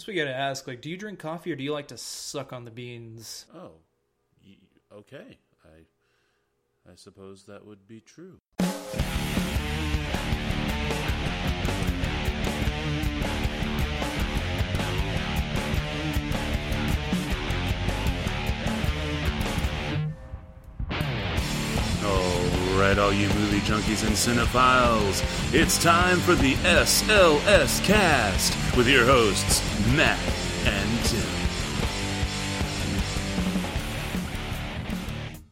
guess we gotta ask, like, do you drink coffee or do you like to suck on the beans? Oh, okay. I suppose that would be true. Alright, all you movie junkies and cinephiles, it's time for the SLS Cast with your hosts, Matt and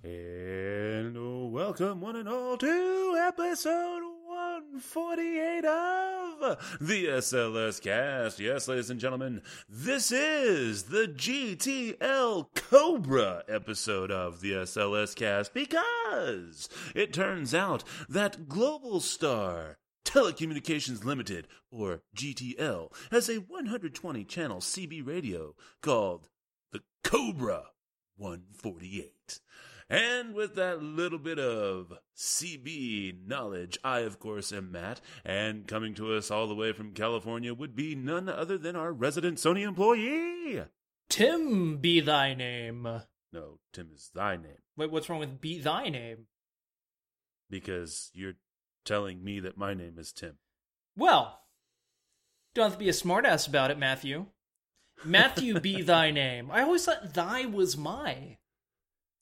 Tim. And welcome, one and all, to episode 148 of the SLS Cast. Yes, ladies and gentlemen, this is the GTL Cobra episode of the SLS Cast because it turns out that Global Star Telecommunications Limited, or GTL, has a 120-channel CB radio called the Cobra 148. And with that little bit of CB knowledge, I, of course, am Matt, and coming to us all the way from California would be none other than our resident Sony employee. Tim be thy name. No, Tim is thy name. Wait, what's wrong with be thy name? Because you're telling me that my name is Tim. Well, don't have to be a smartass about it, Matthew. Matthew be thy name. I always thought thy was my.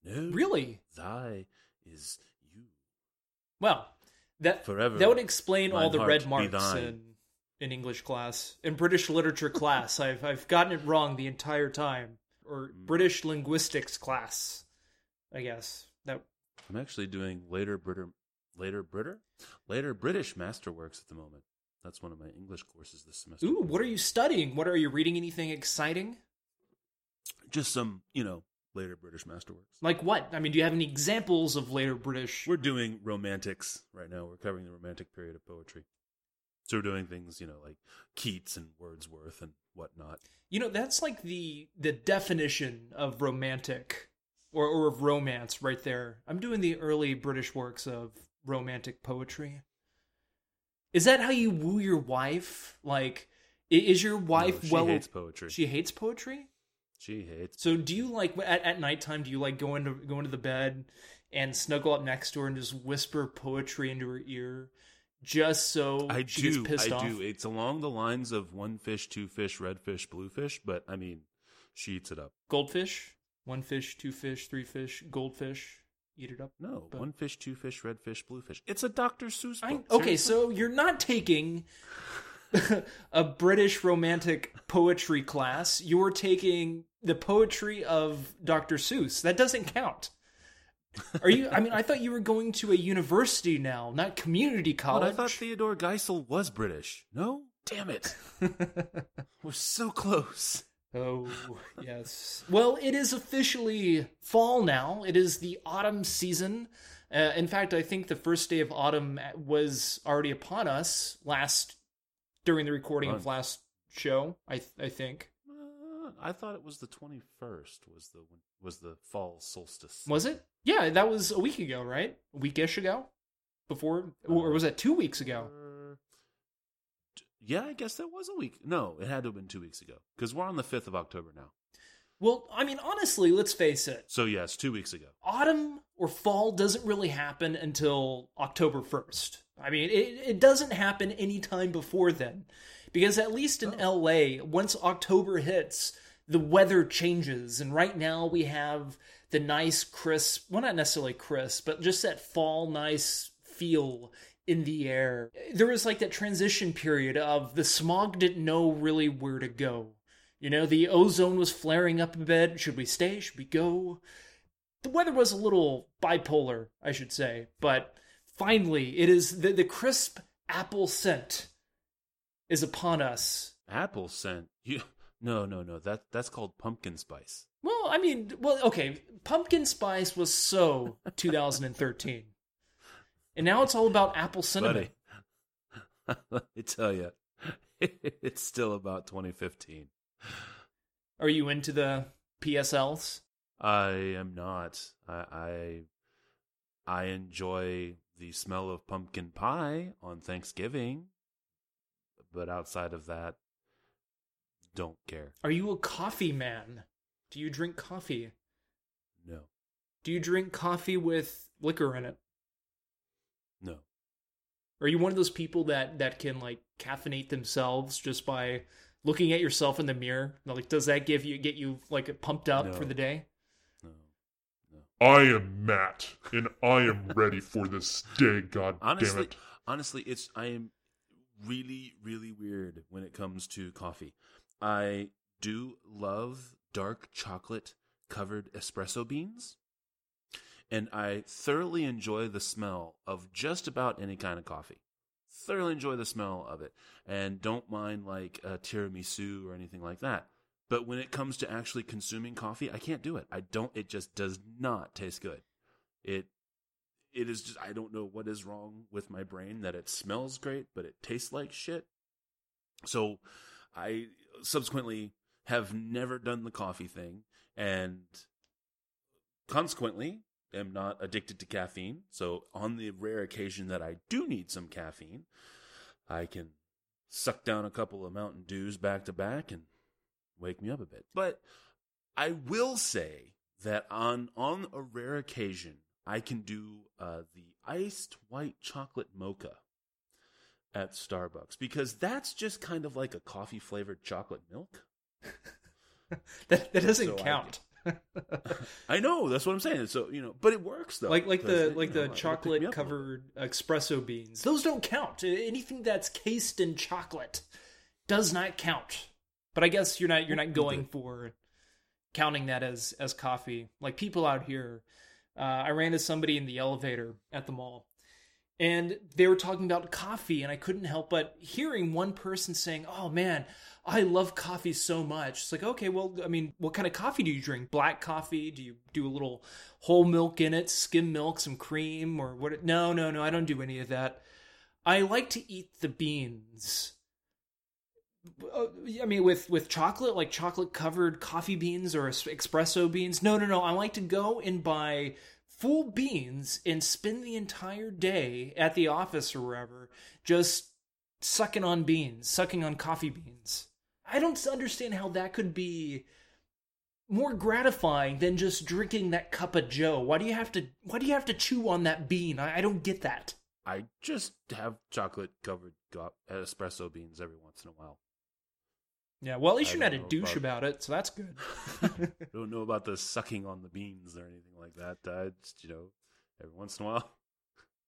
No, really? Thy is you. Well, that forever, that would explain all the red marks in English class, in British literature class. I've gotten it wrong the entire time, or British linguistics class, I guess. That I'm actually doing later British masterworks at the moment. That's one of my English courses this semester. Ooh, what are you studying? What are you reading? Anything exciting? Just some, later British masterworks. Like what? I mean, do you have any examples of later British? We're doing romantics right now. We're covering the romantic period of poetry. So we're doing things, like Keats and Wordsworth and whatnot. That's like the definition of romantic or of romance right there. I'm doing the early British works of romantic poetry. Is that how you woo your wife? Like, is your wife... No, she hates poetry. She hates poetry? She hates. So do you, like, at nighttime, do you, like, go into the bed and snuggle up next to her and just whisper poetry into her ear just so she gets pissed off? I do. It's along the lines of one fish, two fish, red fish, blue fish, but, I mean, she eats it up. Goldfish? One fish, two fish, three fish, goldfish, eat it up? No, but... one fish, two fish, red fish, blue fish. It's a Dr. Seuss book. Okay, so you're not taking... a British romantic poetry class. You're taking the poetry of Dr. Seuss. That doesn't count. Are you? I mean, I thought you were going to a university now, not community college. But I thought Theodore Geisel was British. No? Damn it. We're so close. Oh, yes. Well, it is officially fall now. It is the autumn season. In fact, I think the first day of autumn was already upon us during the recording of last show, I think. I thought it was the 21st was the fall solstice. Was it? Yeah, that was a week ago, right? A weekish ago? Before, or was that 2 weeks ago? Yeah, I guess that was a week. No, it had to have been 2 weeks ago because we're on the 5th of October now. Well, I mean, honestly, let's face it. So yes, 2 weeks ago. Autumn or fall doesn't really happen until October 1st. I mean, it doesn't happen any time before then, because at least in LA, once October hits, the weather changes. And right now we have the nice crisp, well, not necessarily crisp, but just that fall nice feel in the air. There was like that transition period of the smog didn't know really where to go. The ozone was flaring up a bit. Should we stay? Should we go? The weather was a little bipolar, I should say, but... Finally, it is the crisp apple scent is upon us. Apple scent? No. That's called pumpkin spice. Well, I mean, okay. Pumpkin spice was so 2013. And now it's all about apple cinnamon. Buddy, let me tell you, it's still about 2015. Are you into the PSLs? I am not. I enjoy... the smell of pumpkin pie on Thanksgiving, but outside of that, don't care. Are you a coffee man? Do you drink coffee? No. Do you drink coffee with liquor in it? No. Are you one of those people that can, like, caffeinate themselves just by looking at yourself in the mirror? Like, does that get you like pumped up for the day? No. I am Matt, and I am ready for this day. God damn it! Honestly, I am really, really weird when it comes to coffee. I do love dark chocolate covered espresso beans. And I thoroughly enjoy the smell of just about any kind of coffee. Thoroughly enjoy the smell of it. And don't mind, like, a tiramisu or anything like that. But when it comes to actually consuming coffee, I can't do it. It just does not taste good. It is just, I don't know what is wrong with my brain that it smells great, but it tastes like shit. So I subsequently have never done the coffee thing. And consequently, am not addicted to caffeine, so on the rare occasion that I do need some caffeine, I can suck down a couple of Mountain Dews back to back and wake me up a bit. But I will say that on a rare occasion, I can do the iced white chocolate mocha at Starbucks, because that's just kind of like a coffee-flavored chocolate milk. that doesn't count. I know, that's what I'm saying. So, but it works though. Like the chocolate covered espresso beans. Those don't count. Anything that's cased in chocolate does not count. But I guess you're not going for counting that as coffee. Like people out here, I ran into somebody in the elevator at the mall, and they were talking about coffee, and I couldn't help but hearing one person saying, "Oh man, I love coffee so much." It's like, okay, well, I mean, what kind of coffee do you drink? Black coffee? Do you do a little whole milk in it, skim milk, some cream, or what? No, I don't do any of that. I like to eat the beans. I mean, with chocolate, like chocolate-covered coffee beans or espresso beans. No, I like to go and buy full beans and spend the entire day at the office or wherever just sucking on coffee beans. I don't understand how that could be more gratifying than just drinking that cup of joe. Why do you have to chew on that bean? I don't get that. I just have chocolate covered espresso beans every once in a while. Yeah, well, at least you're not a douche about it, so that's good. I don't know about the sucking on the beans or anything like that. I just, every once in a while,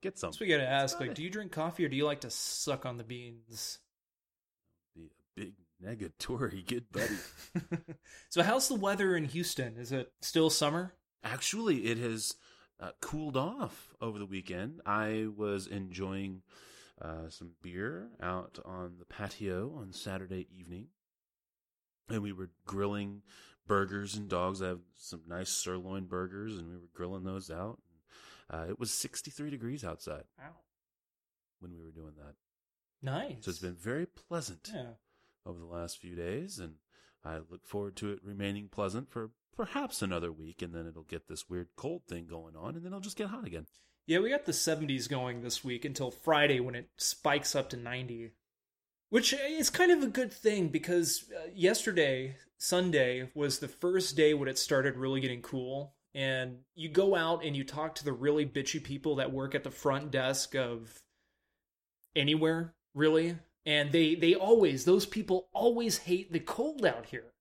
get some. So we got to ask, do you drink coffee or do you like to suck on the beans? Be a big negatory, good buddy. So how's the weather in Houston? Is it still summer? Actually, it has cooled off over the weekend. I was enjoying some beer out on the patio on Saturday evening. And we were grilling burgers and dogs. I have some nice sirloin burgers, and we were grilling those out. It was 63 degrees outside. Wow. When we were doing that. Nice. So it's been very pleasant over the last few days, and I look forward to it remaining pleasant for perhaps another week, and then it'll get this weird cold thing going on, and then it'll just get hot again. Yeah, we got the 70s going this week until Friday when it spikes up to 90. Which is kind of a good thing, because yesterday, Sunday, was the first day when it started really getting cool. And you go out and you talk to the really bitchy people that work at the front desk of anywhere, really. And those people always hate the cold out here.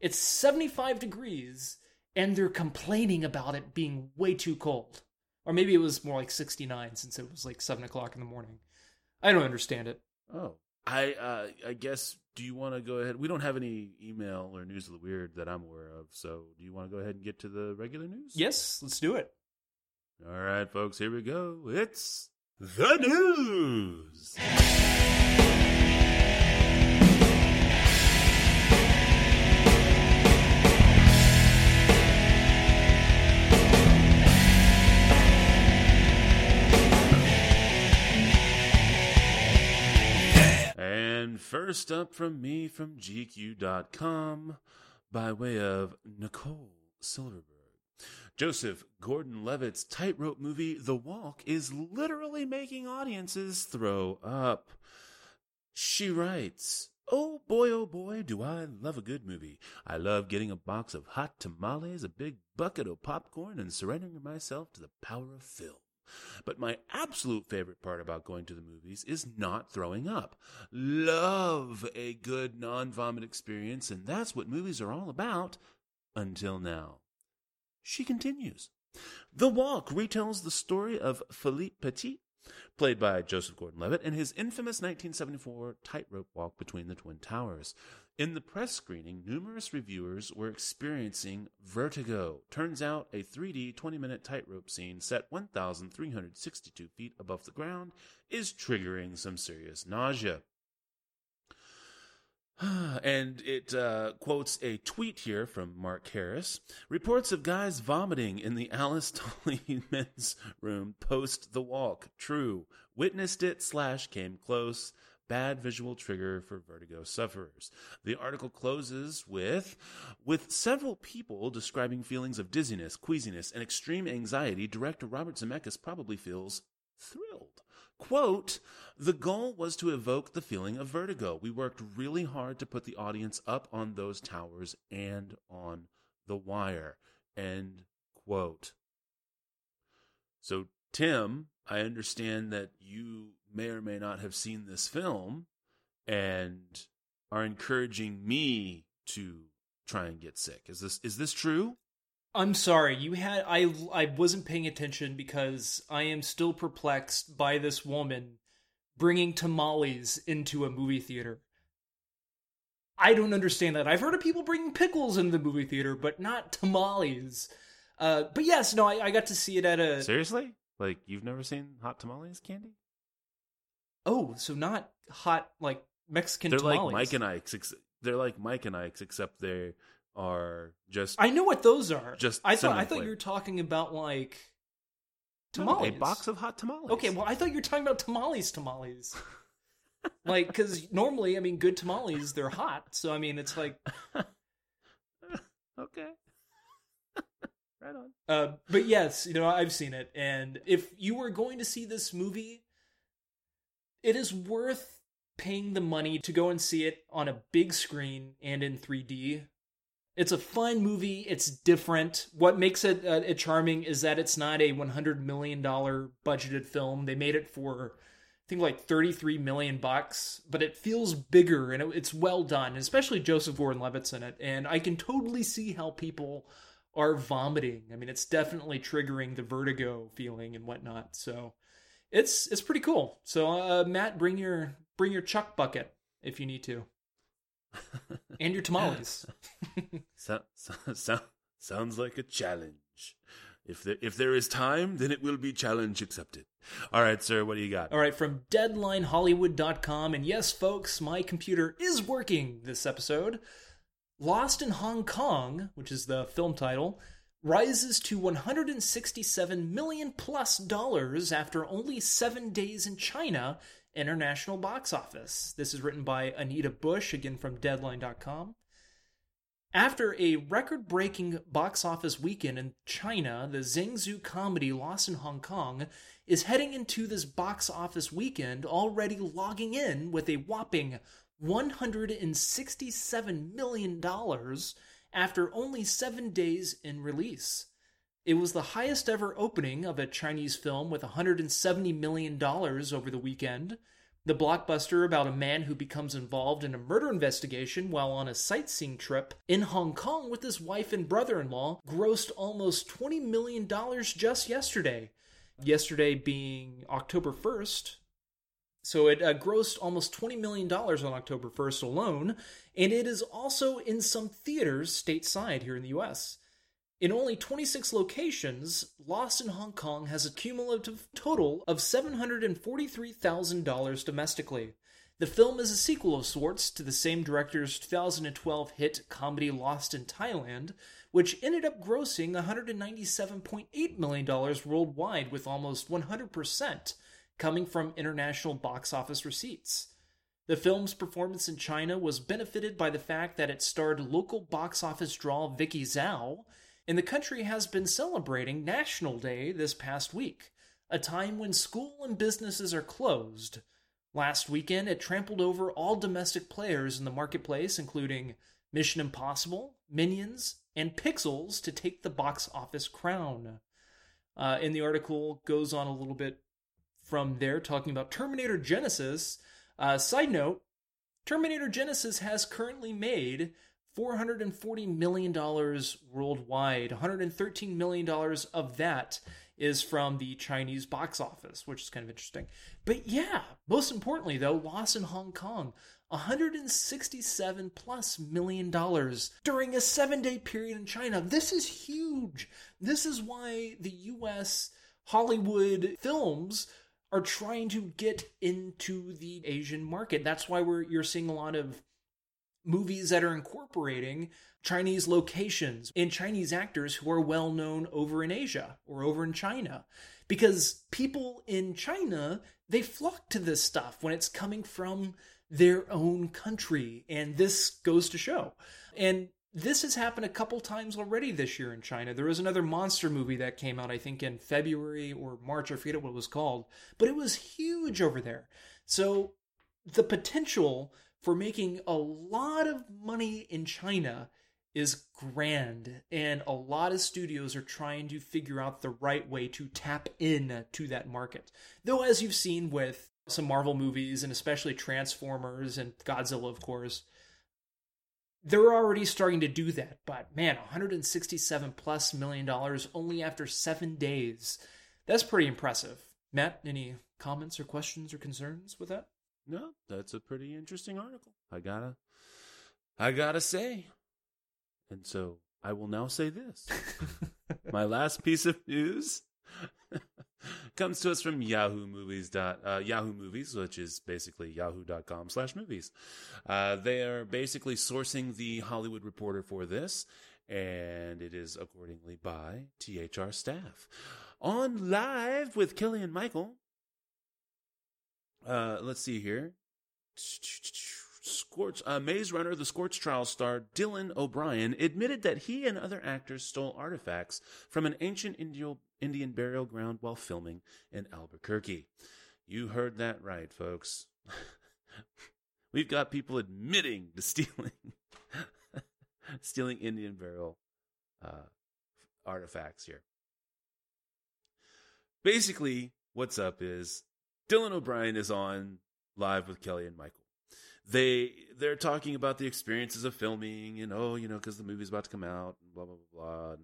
It's 75 degrees, and they're complaining about it being way too cold. Or maybe it was more like 69 since it was like 7 o'clock in the morning. I don't understand it. Oh. I guess, do you want to go ahead? We don't have any email or news of the weird that I'm aware of, so do you want to go ahead and get to the regular news? Yes, let's do it. All right, folks, here we go. It's the news. And first up from me, from GQ.com, by way of Nicole Silverberg. Joseph Gordon-Levitt's tightrope movie, The Walk, is literally making audiences throw up. She writes, Oh boy, do I love a good movie. I love getting a box of hot tamales, a big bucket of popcorn, and surrendering myself to the power of film. But my absolute favorite part about going to the movies is not throwing up. Love a good non-vomit experience, and that's what movies are all about until now. She continues. The Walk retells the story of Philippe Petit, played by Joseph Gordon-Levitt, and his infamous 1974 tightrope walk between the Twin Towers. In the press screening, numerous reviewers were experiencing vertigo. Turns out a 3D 20-minute tightrope scene set 1,362 feet above the ground is triggering some serious nausea. And it quotes a tweet here from Mark Harris. Reports of guys vomiting in the Alice Tully men's room post The Walk. True. Witnessed it / came close. Bad visual trigger for vertigo sufferers. The article closes with several people describing feelings of dizziness, queasiness, and extreme anxiety. Director Robert Zemeckis probably feels thrilled. Quote, the goal was to evoke the feeling of vertigo. We worked really hard to put the audience up on those towers and on the wire. End quote. So, Tim, I understand that you may or may not have seen this film and are encouraging me to try and get sick. Is this true? I'm sorry, I wasn't paying attention because I am still perplexed by this woman bringing tamales into a movie theater. I don't understand that. I've heard of people bringing pickles into the movie theater, but not tamales. But yes, no, I got to see it at a... Seriously? Like, you've never seen hot tamales, Candy? Oh, so not hot, like, Mexican tamales. They're like Mike and Ike's, except they're... are just... I know what those are. Just I thought you were talking about, like, tamales. No, a box of hot tamales. Okay, well, I thought you were talking about tamales. Like, because normally, I mean, good tamales, they're hot. So, I mean, it's like... Okay. Right on. But yes, you know, I've seen it. And if you were going to see this movie, it is worth paying the money to go and see it on a big screen and in 3D. It's a fun movie. It's different. What makes it it charming is that it's not a $100 million budgeted film. They made it for, I think, like $33 million, but it feels bigger and it's well done, especially Joseph Gordon-Levitt's in it. And I can totally see how people are vomiting. I mean, it's definitely triggering the vertigo feeling and whatnot. So it's pretty cool. So Matt, bring your chuck bucket if you need to. And your tamales. Sounds like a challenge. If there is time, then it will be challenge accepted. All right, sir, what do you got? All right, from DeadlineHollywood.com. And yes, folks, my computer is working this episode. Lost in Hong Kong, which is the film title, rises to $167 million+ after only 7 days in China international box office. This is written by Anita Bush, again from Deadline.com. After a record-breaking box office weekend in China, the Zhengzhou comedy Lost in Hong Kong is heading into this box office weekend already logging in with a whopping $167 million after only 7 days in release. It was the highest ever opening of a Chinese film with $170 million over the weekend. The blockbuster about a man who becomes involved in a murder investigation while on a sightseeing trip in Hong Kong with his wife and brother-in-law grossed almost $20 million just yesterday. Yesterday being October 1st. So it grossed almost $20 million on October 1st alone, and it is also in some theaters stateside here in the U.S. In only 26 locations, Lost in Hong Kong has a cumulative total of $743,000 domestically. The film is a sequel of sorts to the same director's 2012 hit comedy Lost in Thailand, which ended up grossing $197.8 million worldwide, with almost 100% coming from international box office receipts. The film's performance in China was benefited by the fact that it starred local box office draw Vicky Zhao, and the country has been celebrating National Day this past week, a time when school and businesses are closed. Last weekend, it trampled over all domestic players in the marketplace, including Mission Impossible, Minions, and Pixels, to take the box office crown. And the article goes on a little bit from there, talking about Terminator Genisys. Side note, Terminator Genisys has currently made $440 million worldwide. $113 million of that is from the Chinese box office, which is kind of interesting. But yeah, most importantly though, Lost in Hong Kong, $167+ million during a 7-day period in China. This is huge. This is why the US Hollywood films are trying to get into the Asian market. That's why you're seeing a lot of movies that are incorporating Chinese locations and Chinese actors who are well known over in Asia or over in China, because people in China, they flock to this stuff when it's coming from their own country. And this goes to show. And this has happened a couple times already this year in China. There was another monster movie that came out, I think, in February or March. I forget what it was called, but it was huge over there. So the potential for making a lot of money in China is grand, and a lot of studios are trying to figure out the right way to tap in to that market. Though, as you've seen with some Marvel movies, and especially Transformers and Godzilla, of course, they're already starting to do that. But man, $167+ million only after 7 days. That's pretty impressive. Matt, any comments or questions or concerns with that? No, that's a pretty interesting article. I gotta say. And so I will now say this. My last piece of news comes to us from Yahoo Movies, which is basically yahoo.com/movies. They are basically sourcing the Hollywood Reporter for this, and it is accordingly by THR staff. On Live with Kelly and Michael. Let's see here. Maze Runner, the Scorch Trial star Dylan O'Brien admitted that he and other actors stole artifacts from an ancient Indian burial ground while filming in Albuquerque. You heard that right, folks. We've got people admitting to stealing Indian burial artifacts here. Basically, what's up is Dylan O'Brien is on Live with Kelly and Michael. They're talking about the experiences of filming and, because the movie's about to come out and blah, blah, blah, blah.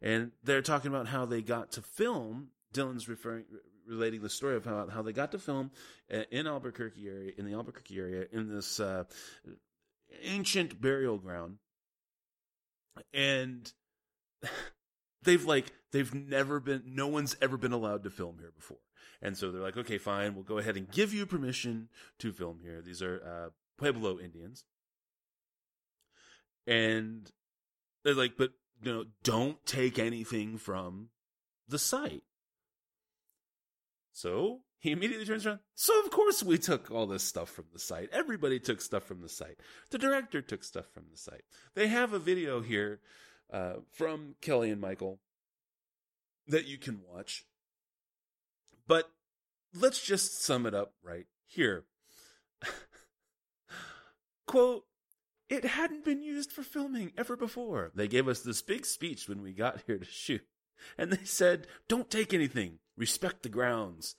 And they're talking about how they got to film. Dylan's relating the story of how they got to film in the Albuquerque area, in this ancient burial ground. And no one's ever been allowed to film here before. And so they're like, okay, fine, we'll go ahead and give you permission to film here. These are Pueblo Indians. And they're like, but don't take anything from the site. So he immediately turns around. So of course we took all this stuff from the site. Everybody took stuff from the site. The director took stuff from the site. They have a video here from Kelly and Michael that you can watch. But let's just sum it up right here. Quote, "It hadn't been used for filming ever before. They gave us this big speech when we got here to shoot. And they said, don't take anything. Respect the grounds.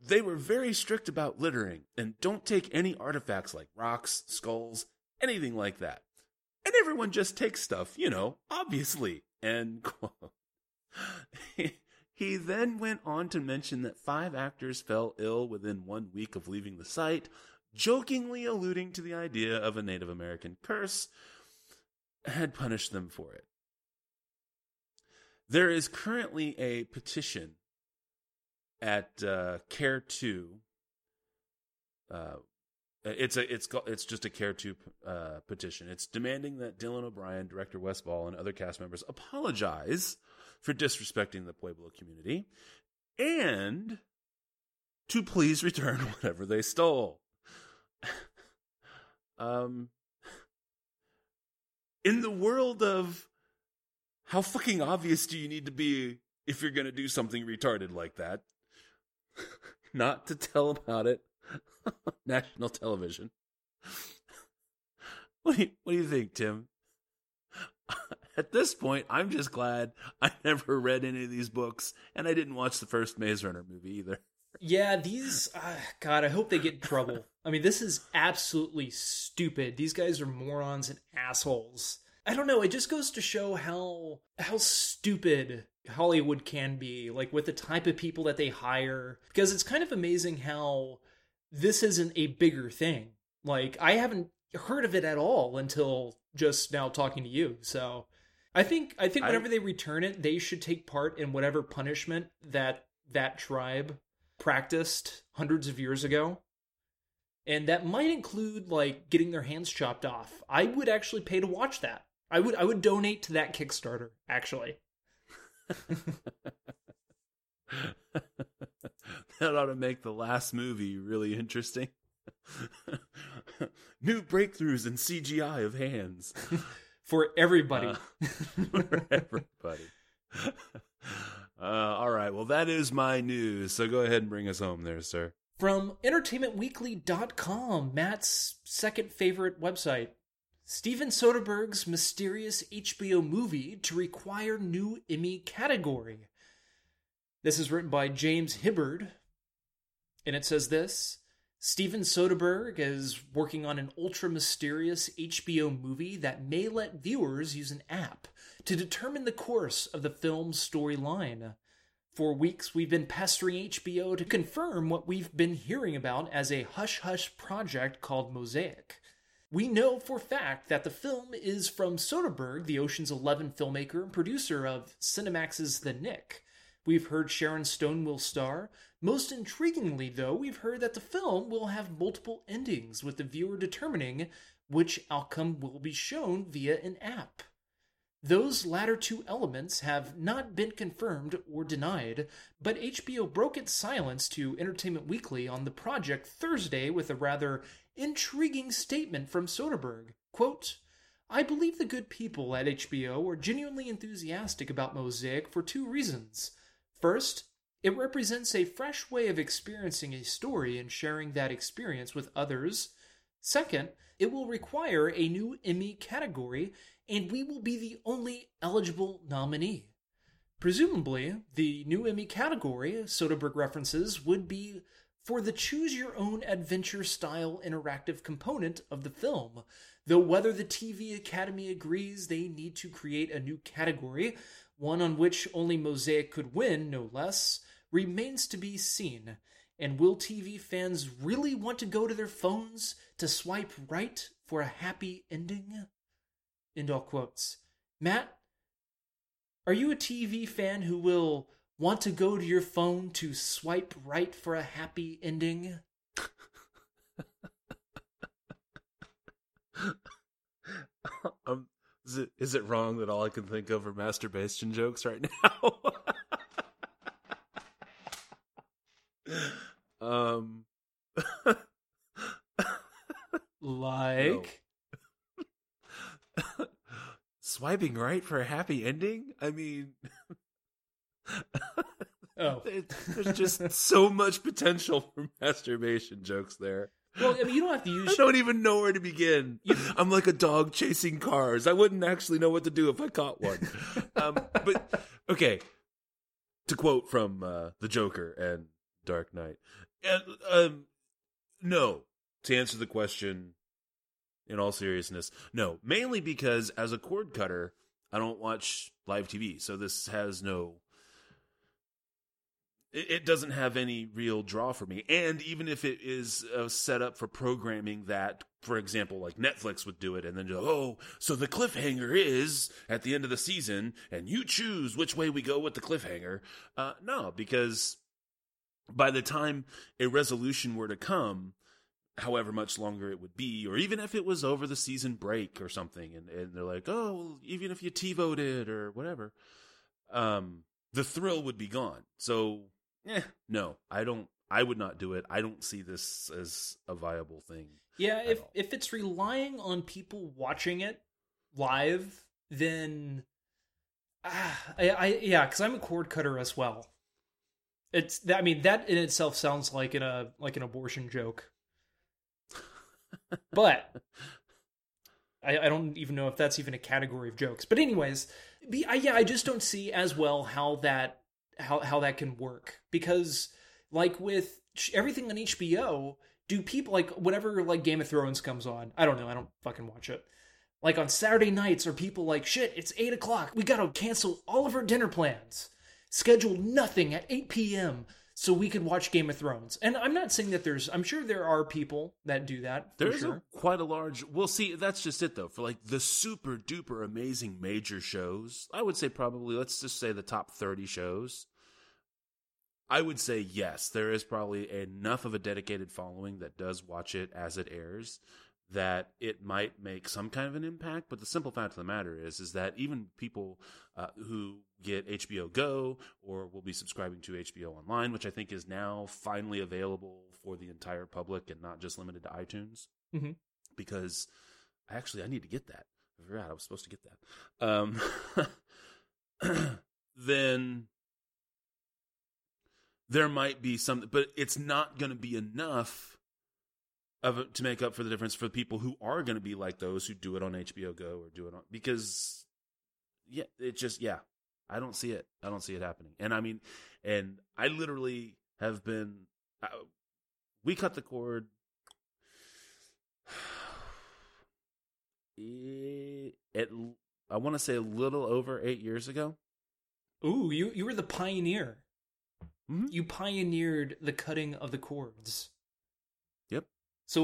They were very strict about littering. And don't take any artifacts like rocks, skulls, anything like that. And everyone just takes stuff, obviously." End quote. He then went on to mention that 5 actors fell ill within 1 week of leaving the site, jokingly alluding to the idea of a Native American curse had punished them for it. There is currently a petition at Care2. It's just a Care2 petition. It's demanding that Dylan O'Brien, director Wes Ball, and other cast members apologize for disrespecting the Pueblo community, and to please return whatever they stole. In the world of how fucking obvious do you need to be if you're going to do something retarded like that, not to tell about it national television. What do you think, Tim? At this point, I'm just glad I never read any of these books, and I didn't watch the first Maze Runner movie either. Yeah, these... God, I hope they get in trouble. I mean, this is absolutely stupid. These guys are morons and assholes. I don't know, it just goes to show how stupid Hollywood can be, like, with the type of people that they hire. Because it's kind of amazing how this isn't a bigger thing. Like, I haven't heard of it at all until just now talking to you, so... I think whenever they return it, they should take part in whatever punishment that tribe practiced hundreds of years ago. And that might include, like, getting their hands chopped off. I would actually pay to watch that. I would donate to that Kickstarter, actually. That ought to make the last movie really interesting. New breakthroughs in CGI of hands. For everybody. For everybody. All right. Well, that is my news. So go ahead and bring us home there, sir. From EntertainmentWeekly.com, Matt's second favorite website. Steven Soderbergh's mysterious HBO movie to require new Emmy category. This is written by James Hibbard. And it says this. Steven Soderbergh is working on an ultra-mysterious HBO movie that may let viewers use an app to determine the course of the film's storyline. For weeks, we've been pestering HBO to confirm what we've been hearing about as a hush-hush project called Mosaic. We know for fact that the film is from Soderbergh, the Ocean's 11 filmmaker and producer of Cinemax's The Nick. We've heard Sharon Stone will star. Most intriguingly, though, we've heard that the film will have multiple endings, with the viewer determining which outcome will be shown via an app. Those latter two elements have not been confirmed or denied, but HBO broke its silence to Entertainment Weekly on the project Thursday with a rather intriguing statement from Soderbergh. Quote, I believe the good people at HBO are genuinely enthusiastic about Mosaic for two reasons. First, it represents a fresh way of experiencing a story and sharing that experience with others. Second, it will require a new Emmy category, and we will be the only eligible nominee. Presumably, the new Emmy category, Soderbergh references, would be for the choose-your-own-adventure-style interactive component of the film, though whether the TV Academy agrees they need to create a new category, one on which only Mosaic could win, no less, remains to be seen. And will TV fans really want to go to their phones to swipe right for a happy ending? End all quotes. Matt, are you a TV fan who will want to go to your phone to swipe right for a happy ending? Is it wrong that all I can think of are masturbation jokes right now? Like no. Swiping right for a happy ending? I mean, oh, there's just so much potential for masturbation jokes there. Well, I mean, you don't have to use... I don't even know where to begin. I'm like a dog chasing cars. I wouldn't actually know what to do if I caught one. But, okay, to quote from The Joker and Dark Knight, no, to answer the question in all seriousness, no. Mainly because as a cord cutter, I don't watch live TV, so this has no... It doesn't have any real draw for me. And even if it is set up for programming that, for example, like Netflix would do it, and then so the cliffhanger is at the end of the season, and you choose which way we go with the cliffhanger. No, because by the time a resolution were to come, however much longer it would be, or even if it was over the season break or something, and they're like, oh, well, even if you T-voted or whatever, the thrill would be gone. So... no, I would not do it. I don't see this as a viable thing. Yeah, if it's relying on people watching it live, then because I'm a cord cutter as well. It's, I mean, that in itself sounds like an abortion joke. But I don't even know if that's even a category of jokes. But anyways, I just don't see as well how that can work, because like with everything on HBO, do people like whenever like Game of Thrones comes on? I don't know. I don't fucking watch it. Like on Saturday nights, are people like, shit, it's 8:00. We got to cancel all of our dinner plans. Schedule nothing at 8 p.m. so we could watch Game of Thrones. And I'm not saying that there's... I'm sure there are people that do that. There's quite a large... Well, see, that's just it, though. For, like, the super-duper amazing major shows, I would say probably, let's just say the top 30 shows, I would say, yes, there is probably enough of a dedicated following that does watch it as it airs that it might make some kind of an impact. But the simple fact of the matter is that even people who get HBO Go or will be subscribing to HBO Online, which I think is now finally available for the entire public and not just limited to iTunes, mm-hmm. because I need to get that. I forgot I was supposed to get that. Then there might be something, but it's not going to be enough to make up for the difference for people who are going to be like those who do it on HBO Go or do it on, because I don't see it. I don't see it happening. And I mean, and I literally have been, we cut the cord I want to say a little over 8 years ago. Ooh, you were the pioneer. Mm-hmm. You pioneered the cutting of the cords. So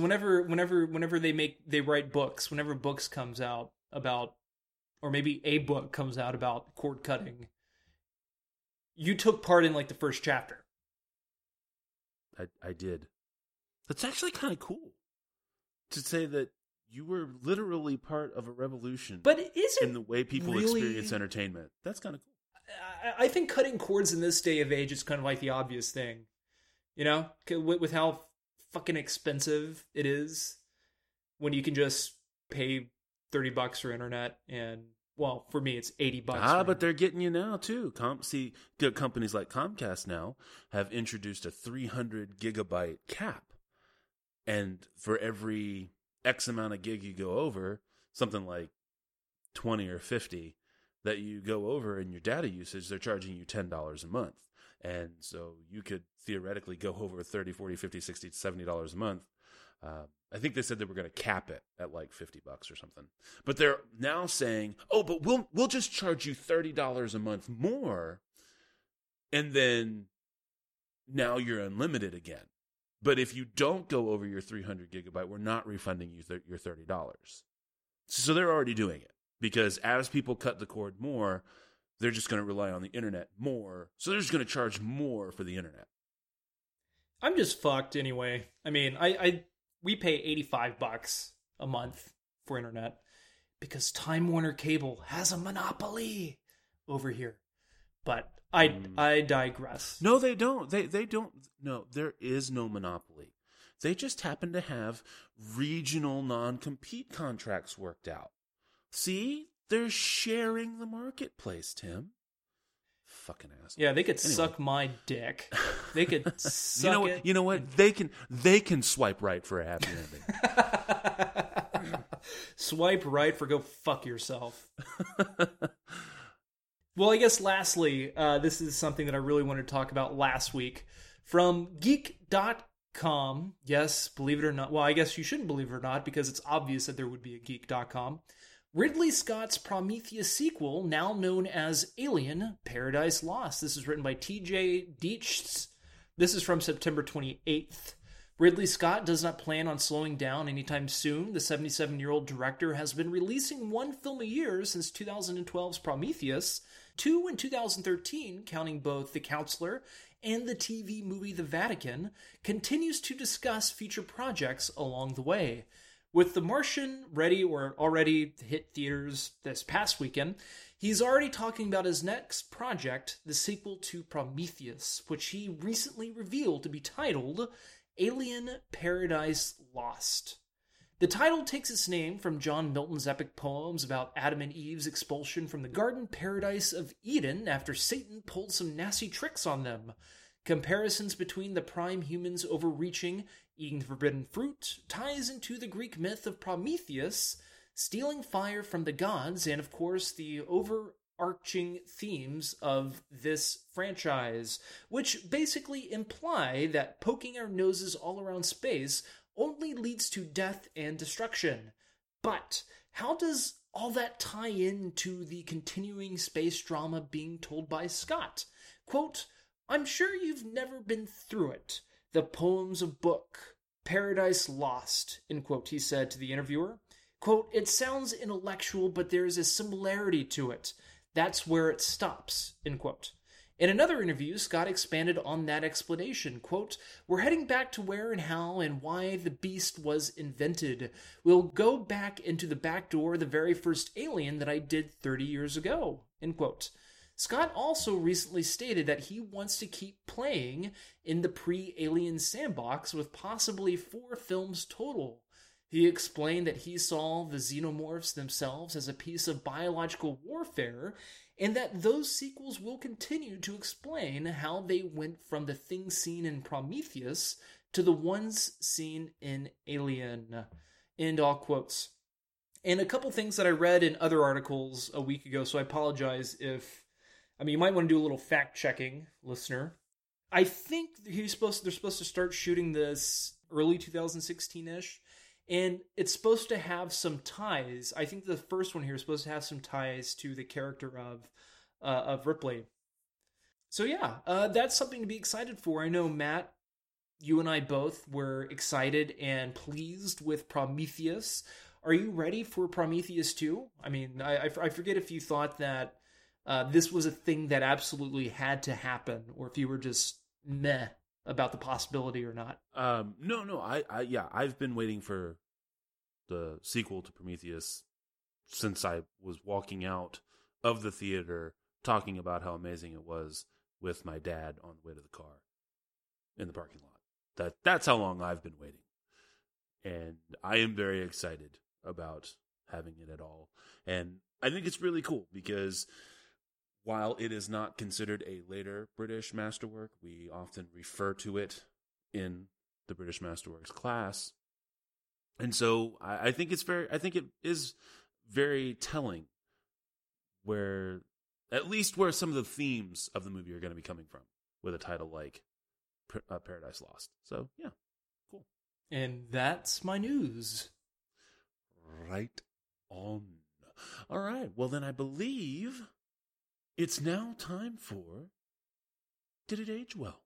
whenever they write books, whenever books comes out about, or maybe a book comes out about cord cutting, you took part in like the first chapter. I did. That's actually kind of cool to say that you were literally part of a revolution. But is it in the way people really experience entertainment? That's kind of cool. I think cutting cords in this day of age is kind of like the obvious thing, you know, with how fucking expensive it is when you can just pay $30 for internet, and well, for me it's $80. But they're getting you now too. See, companies like Comcast now have introduced a 300 gigabyte cap, and for every X amount of gig you go over, something like 20 or 50 that you go over in your data usage, they're charging you $10 a month. And so you could theoretically go over $30, $40, $50, $60, $70 a month. I think they said they were going to cap it at like $50 or something. But they're now saying, oh, but we'll just charge you $30 a month more. And then now you're unlimited again. But if you don't go over your 300 gigabyte, we're not refunding you your $30. So they're already doing it, because as people cut the cord more, they're just going to rely on the internet more. So they're just going to charge more for the internet. I'm just fucked anyway. I mean, we pay $85 a month for internet because Time Warner Cable has a monopoly over here. But I digress. No, they don't. They don't. No, there is no monopoly. They just happen to have regional non-compete contracts worked out. See? They're sharing the marketplace, Tim. Fucking asshole. Yeah, they could suck my dick. They could suck it. You know what? They can swipe right for a happy ending. Swipe right for go fuck yourself. Well, I guess lastly, this is something that I really wanted to talk about last week. From geek.com, yes, believe it or not. Well, I guess you shouldn't believe it or not, because it's obvious that there would be a geek.com. Ridley Scott's Prometheus sequel, now known as Alien, Paradise Lost. This is written by TJ Dietz. This is from September 28th. Ridley Scott does not plan on slowing down anytime soon. The 77-year-old director has been releasing one film a year since 2012's Prometheus, two in 2013, counting both The Counselor and the TV movie The Vatican, continues to discuss future projects along the way. With The Martian ready or already hit theaters this past weekend, he's already talking about his next project, the sequel to Prometheus, which he recently revealed to be titled Alien Paradise Lost. The title takes its name from John Milton's epic poems about Adam and Eve's expulsion from the garden paradise of Eden after Satan pulled some nasty tricks on them. Comparisons between the prime humans overreaching, eating the forbidden fruit, ties into the Greek myth of Prometheus, stealing fire from the gods, and of course the overarching themes of this franchise, which basically imply that poking our noses all around space only leads to death and destruction. But how does all that tie into the continuing space drama being told by Scott? Quote, "I'm sure you've never been through it. The poem's a book. Paradise Lost," end quote, he said to the interviewer. Quote, "It sounds intellectual, but there is a similarity to it. That's where it stops," end quote. In another interview, Scott expanded on that explanation, quote, "We're heading back to where and how and why the beast was invented. We'll go back into the back door of the very first Alien that I did 30 years ago," end quote. Scott also recently stated that he wants to keep playing in the pre-Alien sandbox with possibly 4 films total. He explained that he saw the xenomorphs themselves as a piece of biological warfare, and that those sequels will continue to explain how they went from the things seen in Prometheus to the ones seen in Alien. End all quotes. And a couple things that I read in other articles a week ago, so I apologize if... you might want to do a little fact-checking, listener. I think they're supposed to start shooting this early 2016-ish. And it's supposed to have some ties. I think the first one here is supposed to have some ties to the character of Ripley. So yeah, that's something to be excited for. I know, Matt, you and I both were excited and pleased with Prometheus. Are you ready for Prometheus 2? I forget if you thought that this was a thing that absolutely had to happen, or if you were just meh about the possibility or not. I've been waiting for the sequel to Prometheus since I was walking out of the theater talking about how amazing it was with my dad on the way to the car in the parking lot. That's how long I've been waiting. And I am very excited about having it at all. And I think it's really cool because while it is not considered a later British masterwork, we often refer to it in the British masterworks class, and so I think it's very. I think it is very telling where, at least, where some of the themes of the movie are going to be coming from with a title like Paradise Lost. So yeah, cool. And that's my news. Right on. All right. Well, then I believe it's now time for Did It Age Well?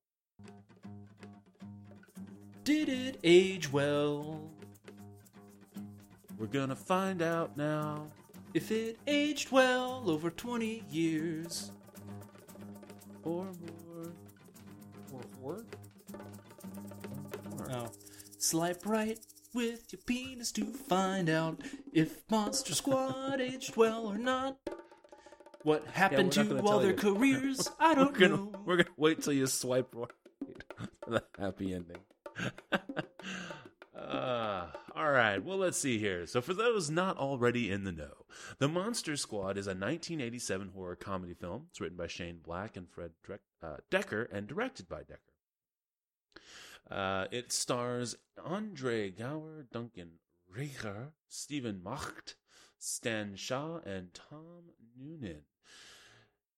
Did it age well? We're gonna find out now if it aged well over 20 years or more. Or what? Oh. Swipe right with your penis to find out if Monster Squad aged well or not. What happened to all their careers? I don't know. We're going to wait till you swipe right for the happy ending. All right. Well, let's see here. So for those not already in the know, The Monster Squad is a 1987 horror comedy film. It's written by Shane Black and Fred Decker and directed by Decker. It stars Andre Gower, Duncan Reicher, Stephen Macht, Stan Shaw, and Tom Noonan.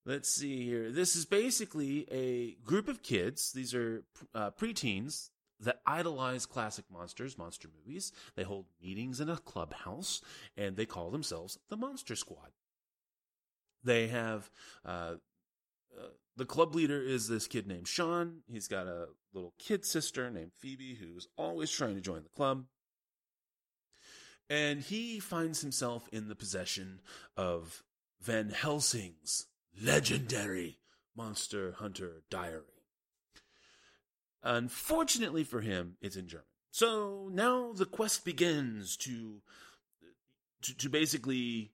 Let's see here. This is basically a group of kids. These are preteens that idolize classic monster movies. They hold meetings in a clubhouse, and they call themselves the Monster Squad. They have... the club leader is this kid named Sean. He's got a little kid sister named Phoebe who's always trying to join the club. And he finds himself in the possession of Van Helsing's legendary monster hunter diary. Unfortunately for him, it's in German. So now the quest begins to basically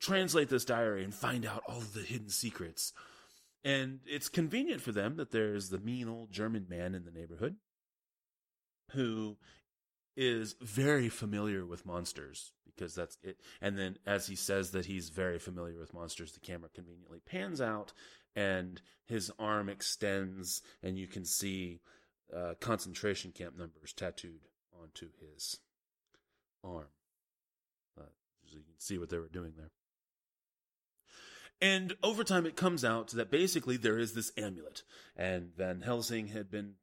translate this diary and find out all of the hidden secrets. And it's convenient for them that there's the mean old German man in the neighborhood who is very familiar with monsters, because that's it. And then as he says that he's very familiar with monsters, the camera conveniently pans out and his arm extends and you can see concentration camp numbers tattooed onto his arm. So you can see what they were doing there. And over time it comes out that basically there is this amulet, and Van Helsing had been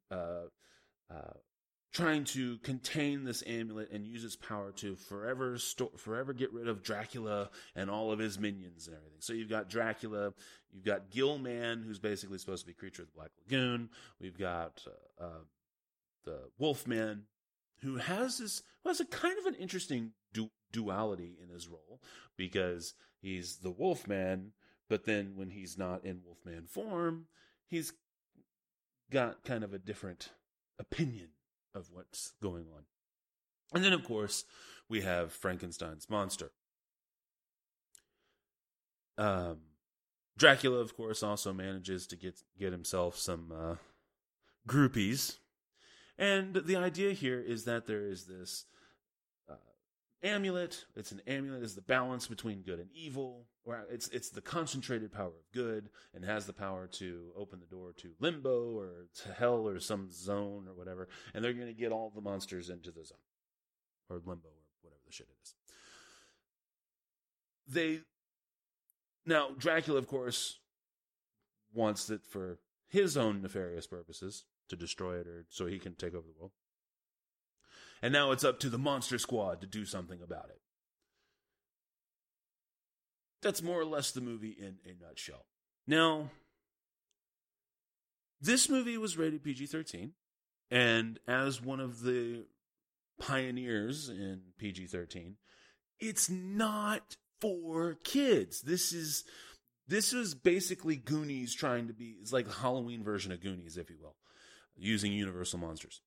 trying to contain this amulet and use its power to forever get rid of Dracula and all of his minions and everything. So you've got Dracula, you've got Gilman, who's basically supposed to be Creature of the Black Lagoon, we've got the Wolfman, who has a kind of an interesting duality in his role, because he's the Wolfman, but then when he's not in Wolfman form, he's got kind of a different opinion of what's going on. And then, of course, we have Frankenstein's monster. Dracula, of course, also manages to get himself some groupies. And the idea here is that there is this amulet. It's an amulet. It's the balance between good and evil. Or it's the concentrated power of good, and has the power to open the door to limbo or to hell or some zone or whatever. And they're going to get all the monsters into the zone or limbo or whatever the shit it is. Now, Dracula, of course, wants it for his own nefarious purposes, to destroy it or so he can take over the world. And now it's up to the Monster Squad to do something about it. That's more or less the movie in a nutshell. Now, this movie was rated PG-13, and as one of the pioneers in PG-13, it's not for kids. This is basically Goonies trying to be, it's like the Halloween version of Goonies, if you will, using Universal Monsters.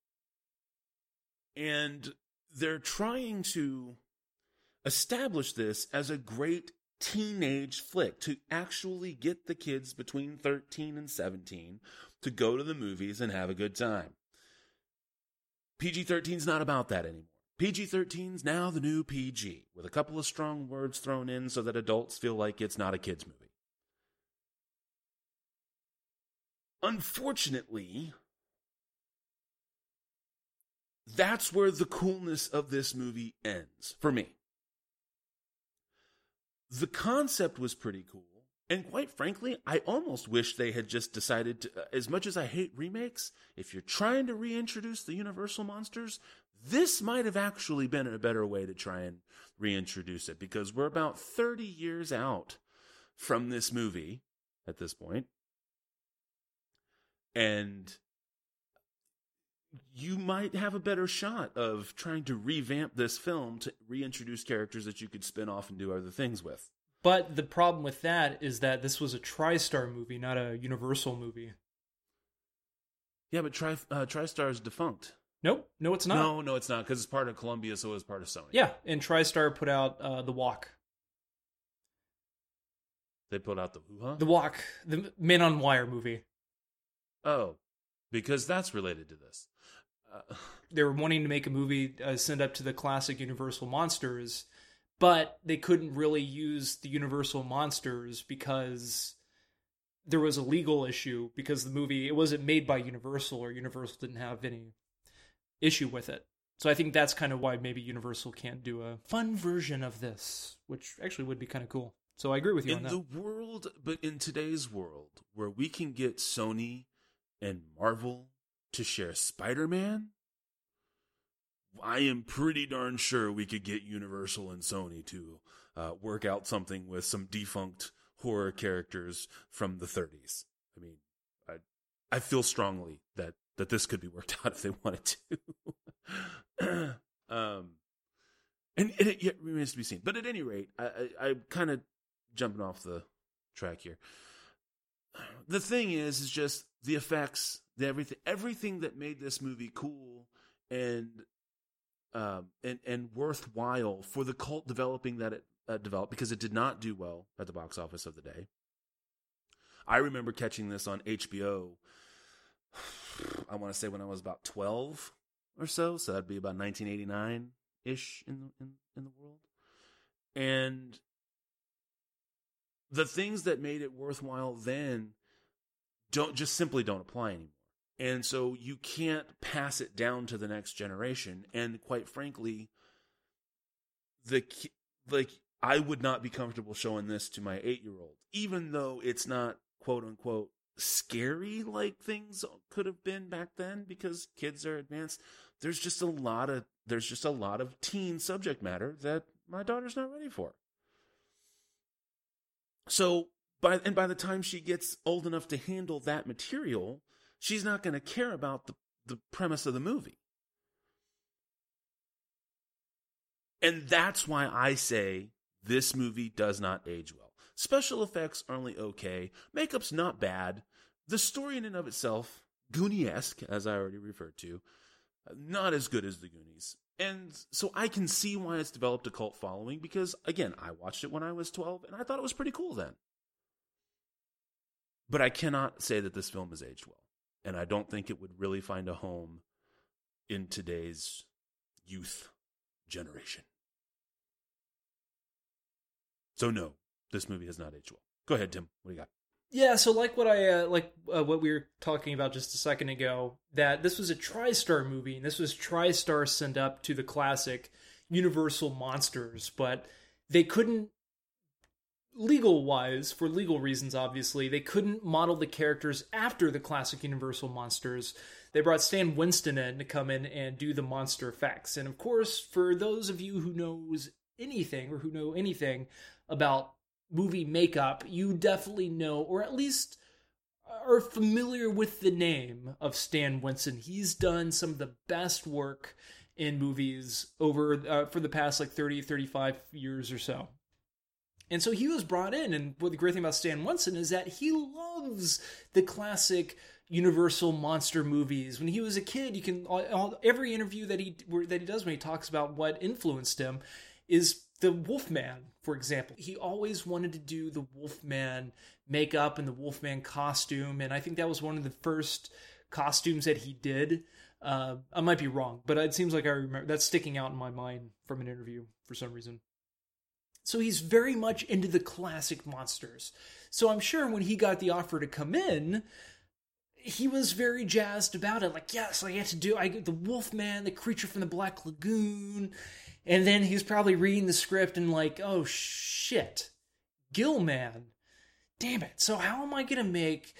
And they're trying to establish this as a great teenage flick, to actually get the kids between 13 and 17 to go to the movies and have a good time. PG-13's not about that anymore. PG-13's now the new PG, with a couple of strong words thrown in so that adults feel like it's not a kids' movie. Unfortunately, that's where the coolness of this movie ends, for me. The concept was pretty cool, and quite frankly, I almost wish they had just decided to, as much as I hate remakes, if you're trying to reintroduce the Universal Monsters, this might have actually been a better way to try and reintroduce it, because we're about 30 years out from this movie at this point, and you might have a better shot of trying to revamp this film to reintroduce characters that you could spin off and do other things with. But the problem with that is that this was a TriStar movie, not a Universal movie. Yeah, but TriStar is defunct. Nope. No, it's not. No, it's not, because it's part of Columbia, so it's part of Sony. Yeah, and TriStar put out The Walk. They put out the who-huh? The Walk, the Man on Wire movie. Oh, because that's related to this. They were wanting to make a movie sent up to the classic Universal Monsters, but they couldn't really use the Universal Monsters because there was a legal issue, because the movie, it wasn't made by Universal, or Universal didn't have any issue with it. So I think that's kind of why maybe Universal can't do a fun version of this, which actually would be kind of cool. So I agree with you on that. In today's world, where we can get Sony and Marvel to share Spider-Man, I am pretty darn sure we could get Universal and Sony to work out something with some defunct horror characters from the 30s. I mean, I feel strongly that this could be worked out if they wanted to. And it yet remains to be seen. But at any rate, I'm kind of jumping off the track here. The thing is just the effects, everything that made this movie cool and worthwhile for the cult developing that it developed, because it did not do well at the box office of the day. I remember catching this on HBO, I want to say when I was about 12, or so. So that'd be about 1989-ish in the world. And the things that made it worthwhile then don't apply anymore. And so you can't pass it down to the next generation. And quite frankly, I would not be comfortable showing this to my 8-year-old, even though it's not quote unquote scary like things could have been back then, because kids are advanced. There's just a lot of teen subject matter that my daughter's not ready for. So by the time she gets old enough to handle that material, she's not going to care about the premise of the movie. And that's why I say this movie does not age well. Special effects are only okay. Makeup's not bad. The story in and of itself, Goonie-esque, as I already referred to, not as good as the Goonies. And so I can see why it's developed a cult following, because, again, I watched it when I was 12, and I thought it was pretty cool then. But I cannot say that this film has aged well, and I don't think it would really find a home in today's youth generation. So no, this movie has not aged well. Go ahead, Tim. What do you got? Yeah, so like what I what we were talking about just a second ago, that this was a TriStar movie, and this was TriStar sent up to the classic Universal Monsters, but they couldn't, legal-wise, for legal reasons, obviously, they couldn't model the characters after the classic Universal Monsters. They brought Stan Winston in to come in and do the monster effects. And of course, for those of you who know anything about movie makeup, you definitely know, or at least are familiar with the name of Stan Winston. He's done some of the best work in movies over for the past 30-35 years or so. And so he was brought in, and what the great thing about Stan Winston is that he loves the classic Universal monster movies. When he was a kid, you can every interview that he does when he talks about what influenced him is the Wolfman, for example. He always wanted to do the Wolfman makeup and the Wolfman costume, and I think that was one of the first costumes that he did. I might be wrong, but it seems like I remember that's sticking out in my mind from an interview for some reason. So he's very much into the classic monsters. So I'm sure when he got the offer to come in, he was very jazzed about it. Yes, I get to do the Wolfman, the creature from the Black Lagoon. And then he's probably reading the script and oh, shit, Gilman. Damn it. So how am I going to make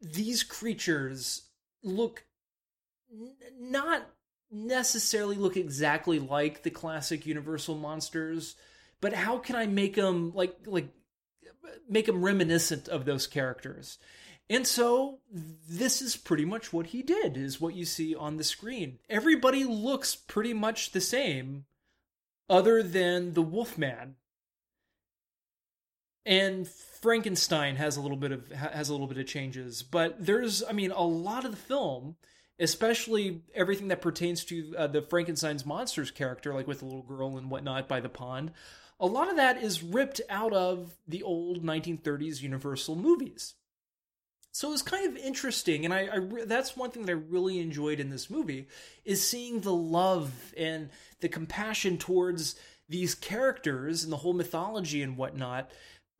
these creatures look not necessarily look exactly like the classic Universal monsters, but how can I make them make them reminiscent of those characters? And so this is pretty much what he did, is what you see on the screen. Everybody looks pretty much the same other than the Wolfman. And Frankenstein has a little bit of changes, but there's, a lot of the film, especially everything that pertains to the Frankenstein's monsters character, with the little girl and whatnot by the pond. A lot of that is ripped out of the old 1930s Universal movies. So it was kind of interesting, and that's one thing that I really enjoyed in this movie, is seeing the love and the compassion towards these characters and the whole mythology and whatnot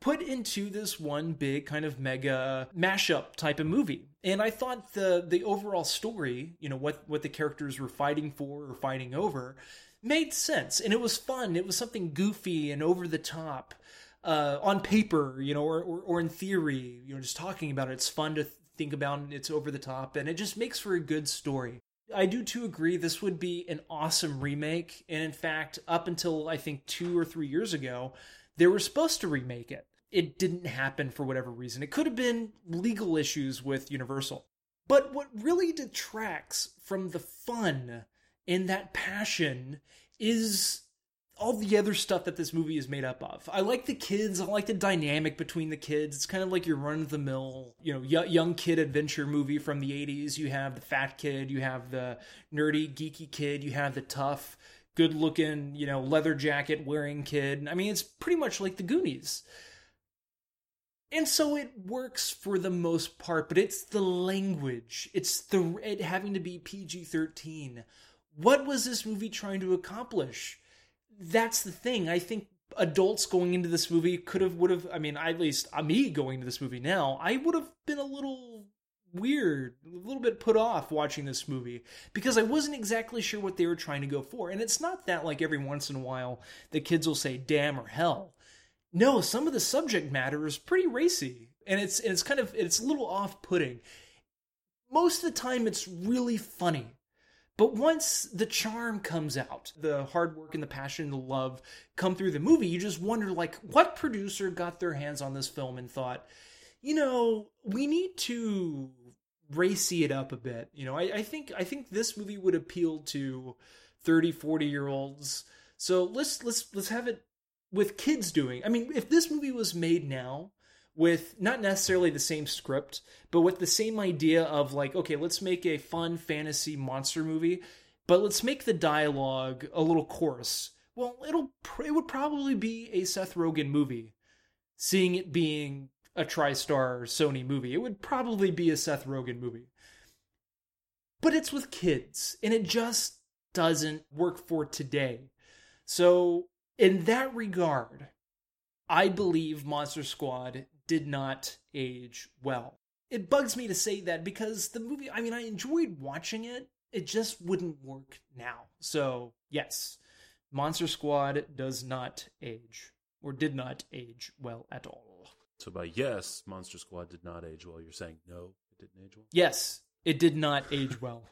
put into this one big kind of mega mashup type of movie. And I thought the overall story, what the characters were fighting for or fighting over, made sense. And it was fun. It was something goofy and over the top. On paper, or in theory, just talking about it, it's fun to think about, and it's over the top, and it just makes for a good story. I do too agree this would be an awesome remake, and in fact, up until I think 2 or 3 years ago, they were supposed to remake it. It didn't happen for whatever reason. It could have been legal issues with Universal. But what really detracts from the fun and that passion is all the other stuff that this movie is made up of. I like the kids. I like the dynamic between the kids. It's kind of like your run-of-the-mill, young kid adventure movie from the 80s. You have the fat kid. You have the nerdy, geeky kid. You have the tough, good-looking, leather jacket-wearing kid. It's pretty much like the Goonies. And so it works for the most part, but it's the language. It's having to be PG-13. What was this movie trying to accomplish? That's the thing. I think adults going into this movie would have, I mean, at least me going into this movie now, I would have been a little weird, a little bit put off watching this movie because I wasn't exactly sure what they were trying to go for. And it's not that like every once in a while the kids will say damn or hell. No, some of the subject matter is pretty racy and it's a little off-putting. Most of the time it's really funny. But once the charm comes out, the hard work and the passion and the love come through the movie, you just wonder, like, what producer got their hands on this film and thought, you know, we need to racy it up a bit. You know, I think this movie would appeal to 30, 40-year-olds. So let's have it with kids doing. I mean, if this movie was made now, with not necessarily the same script, but with the same idea of like, okay, let's make a fun fantasy monster movie, but let's make the dialogue a little coarse. Well, it would probably be a Seth Rogen movie, seeing it being a TriStar Sony movie. It would probably be a Seth Rogen movie. But it's with kids, and it just doesn't work for today. So in that regard, I believe Monster Squad did not age well. It bugs me to say that because the movie, I mean, I enjoyed watching it. It just wouldn't work now. So, yes, Monster Squad does not age or did not age well at all. So by yes, Monster Squad did not age well, you're saying no, it didn't age well? Yes, it did not age well.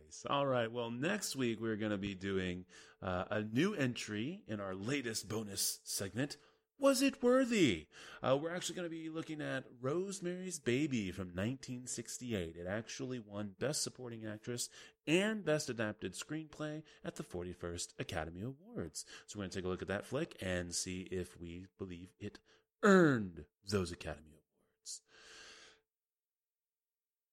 Nice. All right. Well, next week we're going to be doing a new entry in our latest bonus segment, Was It Worthy? We're actually going to be looking at Rosemary's Baby from 1968. It actually won Best Supporting Actress and Best Adapted Screenplay at the 41st Academy Awards. So we're going to take a look at that flick and see if we believe it earned those Academy Awards.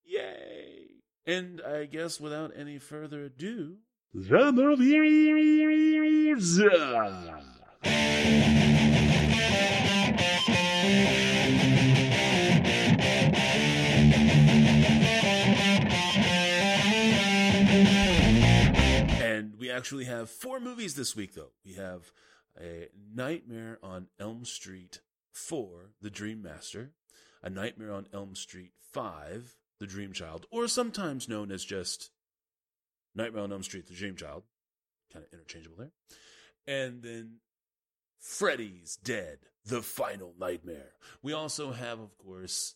Yay! And I guess without any further ado, the movies! And we actually have four movies this week, though. We have A Nightmare on Elm Street 4, The Dream Master, A Nightmare on Elm Street 5, The Dream Child, or sometimes known as just Nightmare on Elm Street, The Dream Child. Kind of interchangeable there. And then Freddy's Dead, The Final Nightmare. We also have, of course,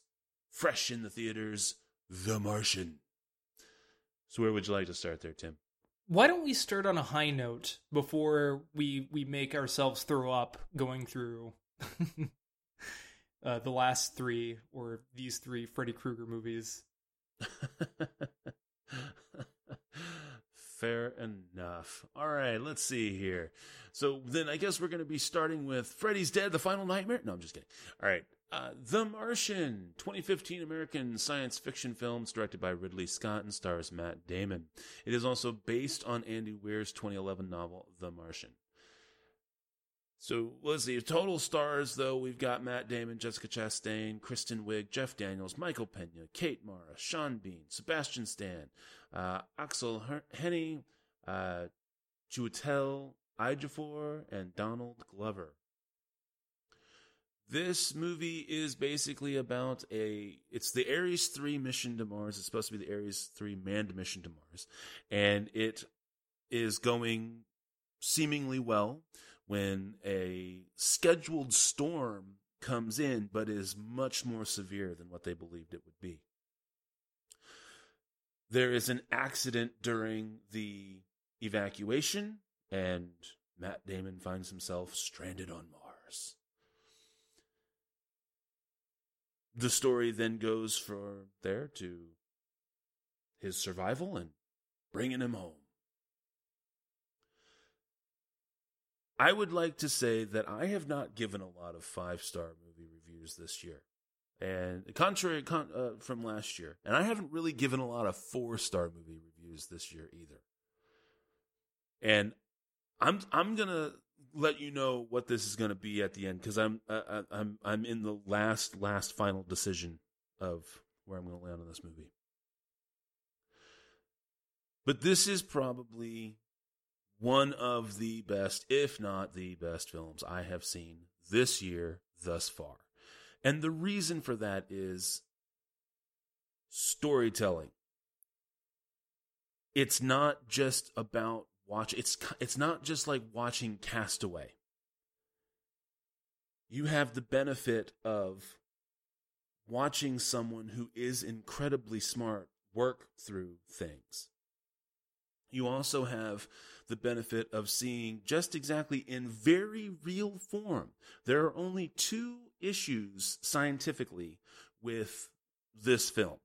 fresh in the theaters, The Martian. So where would you like to start there, Tim? Why don't we start on a high note before we make ourselves throw up going through the last three, or these three Freddy Krueger movies? Fair enough. All right, let's see here. So then I guess we're going to be starting with Freddy's Dead, The Final Nightmare. No, I'm just kidding. All right. The Martian, 2015 American science fiction film directed by Ridley Scott and stars Matt Damon. It is also based on Andy Weir's 2011 novel, The Martian. So let's see. Total stars, though, we've got Matt Damon, Jessica Chastain, Kristen Wiig, Jeff Daniels, Michael Pena, Kate Mara, Sean Bean, Sebastian Stan, Axel Henning, Chiwetel Ejiofor, and Donald Glover. This movie is basically about it's the Ares 3 mission to Mars. It's supposed to be the Ares 3 manned mission to Mars. And it is going seemingly well, when a scheduled storm comes in, but is much more severe than what they believed it would be. There is an accident during the evacuation, and Matt Damon finds himself stranded on Mars. The story then goes from there to his survival and bringing him home. I would like to say that I have not given a lot of 5-star movie reviews this year, and contrary from last year, and I haven't really given a lot of 4-star movie reviews this year either. And I'm gonna let you know what this is gonna be at the end because I'm in the last final decision of where I'm gonna land on this movie. But this is probably one of the best, if not the best films I have seen this year thus far. And the reason for that is storytelling. It's not just about it's not just like watching Castaway. You have the benefit of watching someone who is incredibly smart work through things. You also have the benefit of seeing just exactly in very real form. There are only two issues scientifically with this film.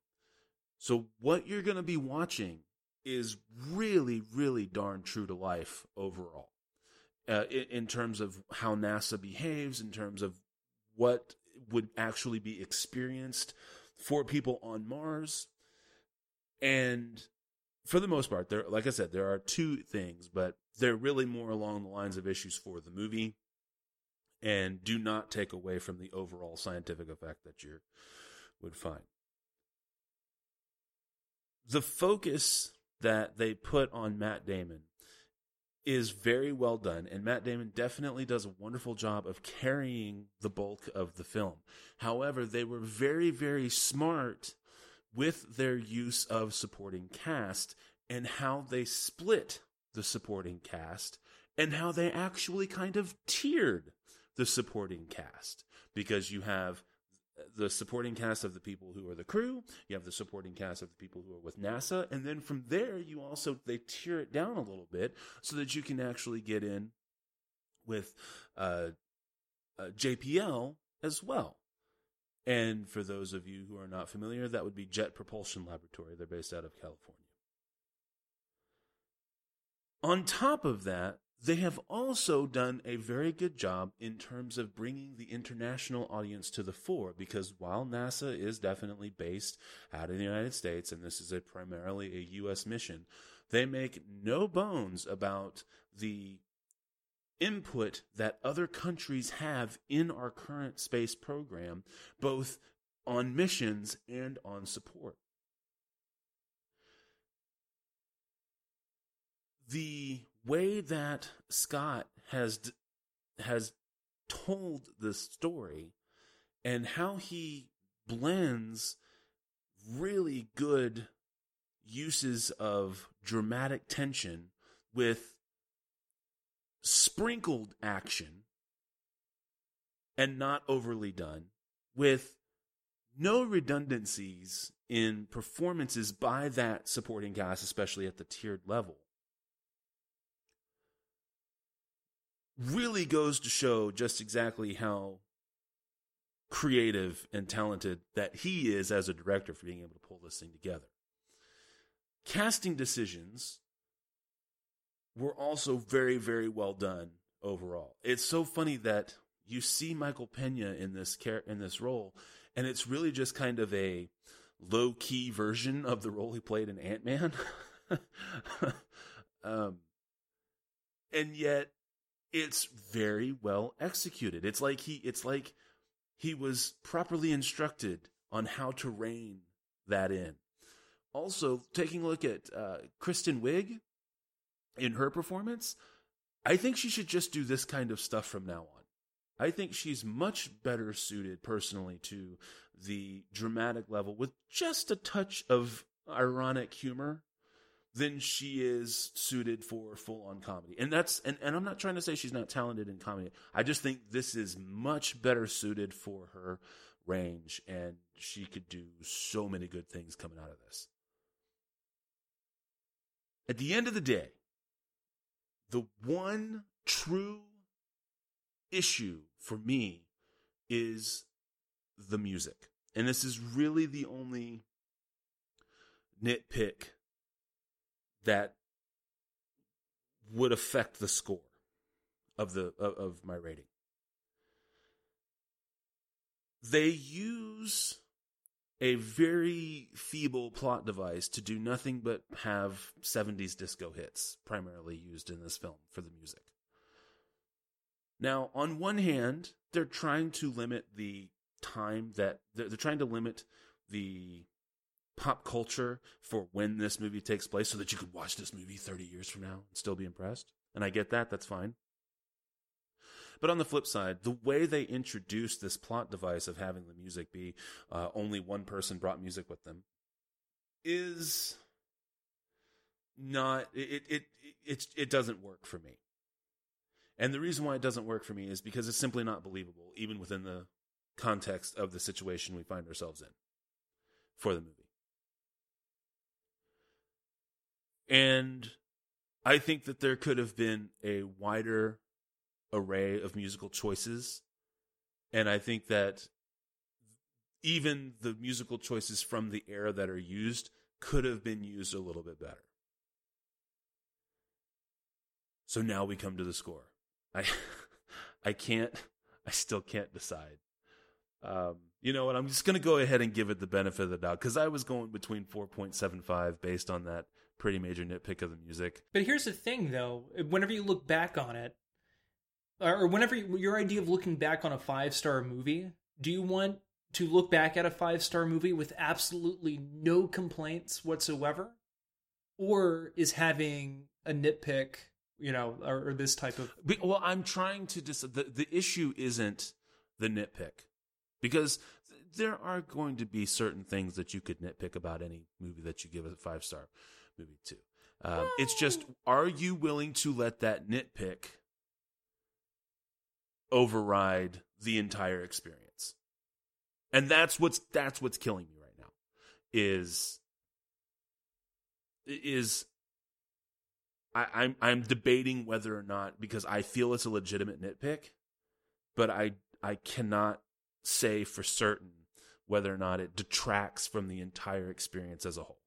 So what you're going to be watching is really, really darn true to life overall. In terms of how NASA behaves, in terms of what would actually be experienced for people on Mars. And for the most part, there, like I said, there are two things, but they're really more along the lines of issues for the movie and do not take away from the overall scientific effect that you would find. The focus that they put on Matt Damon is very well done, and Matt Damon definitely does a wonderful job of carrying the bulk of the film. However, they were very, very smart with their use of supporting cast and how they split the supporting cast and how they actually kind of tiered the supporting cast, because you have the supporting cast of the people who are the crew, you have the supporting cast of the people who are with NASA, and then from there you also, they tear it down a little bit so that you can actually get in with JPL as well. And for those of you who are not familiar, that would be Jet Propulsion Laboratory. They're based out of California. On top of that, they have also done a very good job in terms of bringing the international audience to the fore, because while NASA is definitely based out in the United States, and this is a primarily a U.S. mission, they make no bones about the input that other countries have in our current space program, both on missions and on support. The way that Scott has told the story and how he blends really good uses of dramatic tension with sprinkled action and not overly done, with no redundancies in performances by that supporting cast, especially at the tiered level, really goes to show just exactly how creative and talented that he is as a director for being able to pull this thing together. Casting decisions were also very, very well done overall. It's so funny that you see Michael Peña in this role, and it's really just kind of a low-key version of the role he played in Ant-Man. And yet, it's very well executed. It's like he was properly instructed on how to rein that in. Also, taking a look at Kristen Wiig in her performance, I think she should just do this kind of stuff from now on. I think she's much better suited personally to the dramatic level with just a touch of ironic humor than she is suited for full-on comedy. And that's and I'm not trying to say she's not talented in comedy. I just think this is much better suited for her range, and she could do so many good things coming out of this. At the end of the day, the one true issue for me is the music. And this is really the only nitpick that would affect the score of my rating. They use a very feeble plot device to do nothing but have 70s disco hits primarily used in this film for the music. Now, on one hand, they're trying to limit the pop culture for when this movie takes place so that you could watch this movie 30 years from now and still be impressed. And I get that. That's fine. But on the flip side, the way they introduced this plot device of having the music be only one person brought music with them is not, it doesn't work for me. And the reason why it doesn't work for me is because it's simply not believable, even within the context of the situation we find ourselves in for the movie. And I think that there could have been a wider array of musical choices. And I think that even the musical choices from the era that are used could have been used a little bit better. So now we come to the score. I still can't decide. You know what? I'm just going to go ahead and give it the benefit of the doubt because I was going between 4.75 based on that pretty major nitpick of the music. But here's the thing, though. Whenever you look back on it, or whenever your idea of looking back on a five-star movie, do you want to look back at a five-star movie with absolutely no complaints whatsoever? Or is having a nitpick, you know, or this type of... Well, I'm trying to... The issue isn't the nitpick. Because there are going to be certain things that you could nitpick about any movie that you give a five-star movie to. It's just, are you willing to let that nitpick override the entire experience? And that's what's killing me right now I'm debating whether or not, because I feel it's a legitimate nitpick, but I cannot say for certain whether or not it detracts from the entire experience as a whole.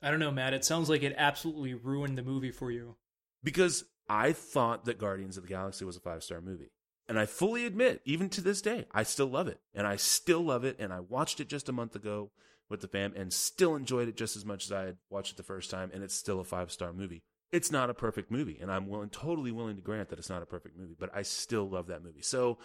I don't know, Matt. It sounds like it absolutely ruined the movie for you. Because I thought that Guardians of the Galaxy was a five-star movie. And I fully admit, even to this day, I still love it. And I still love it. And I watched it just a month ago with the fam and still enjoyed it just as much as I had watched it the first time. And it's still a five-star movie. It's not a perfect movie. And I'm totally willing to grant that it's not a perfect movie. But I still love that movie. So,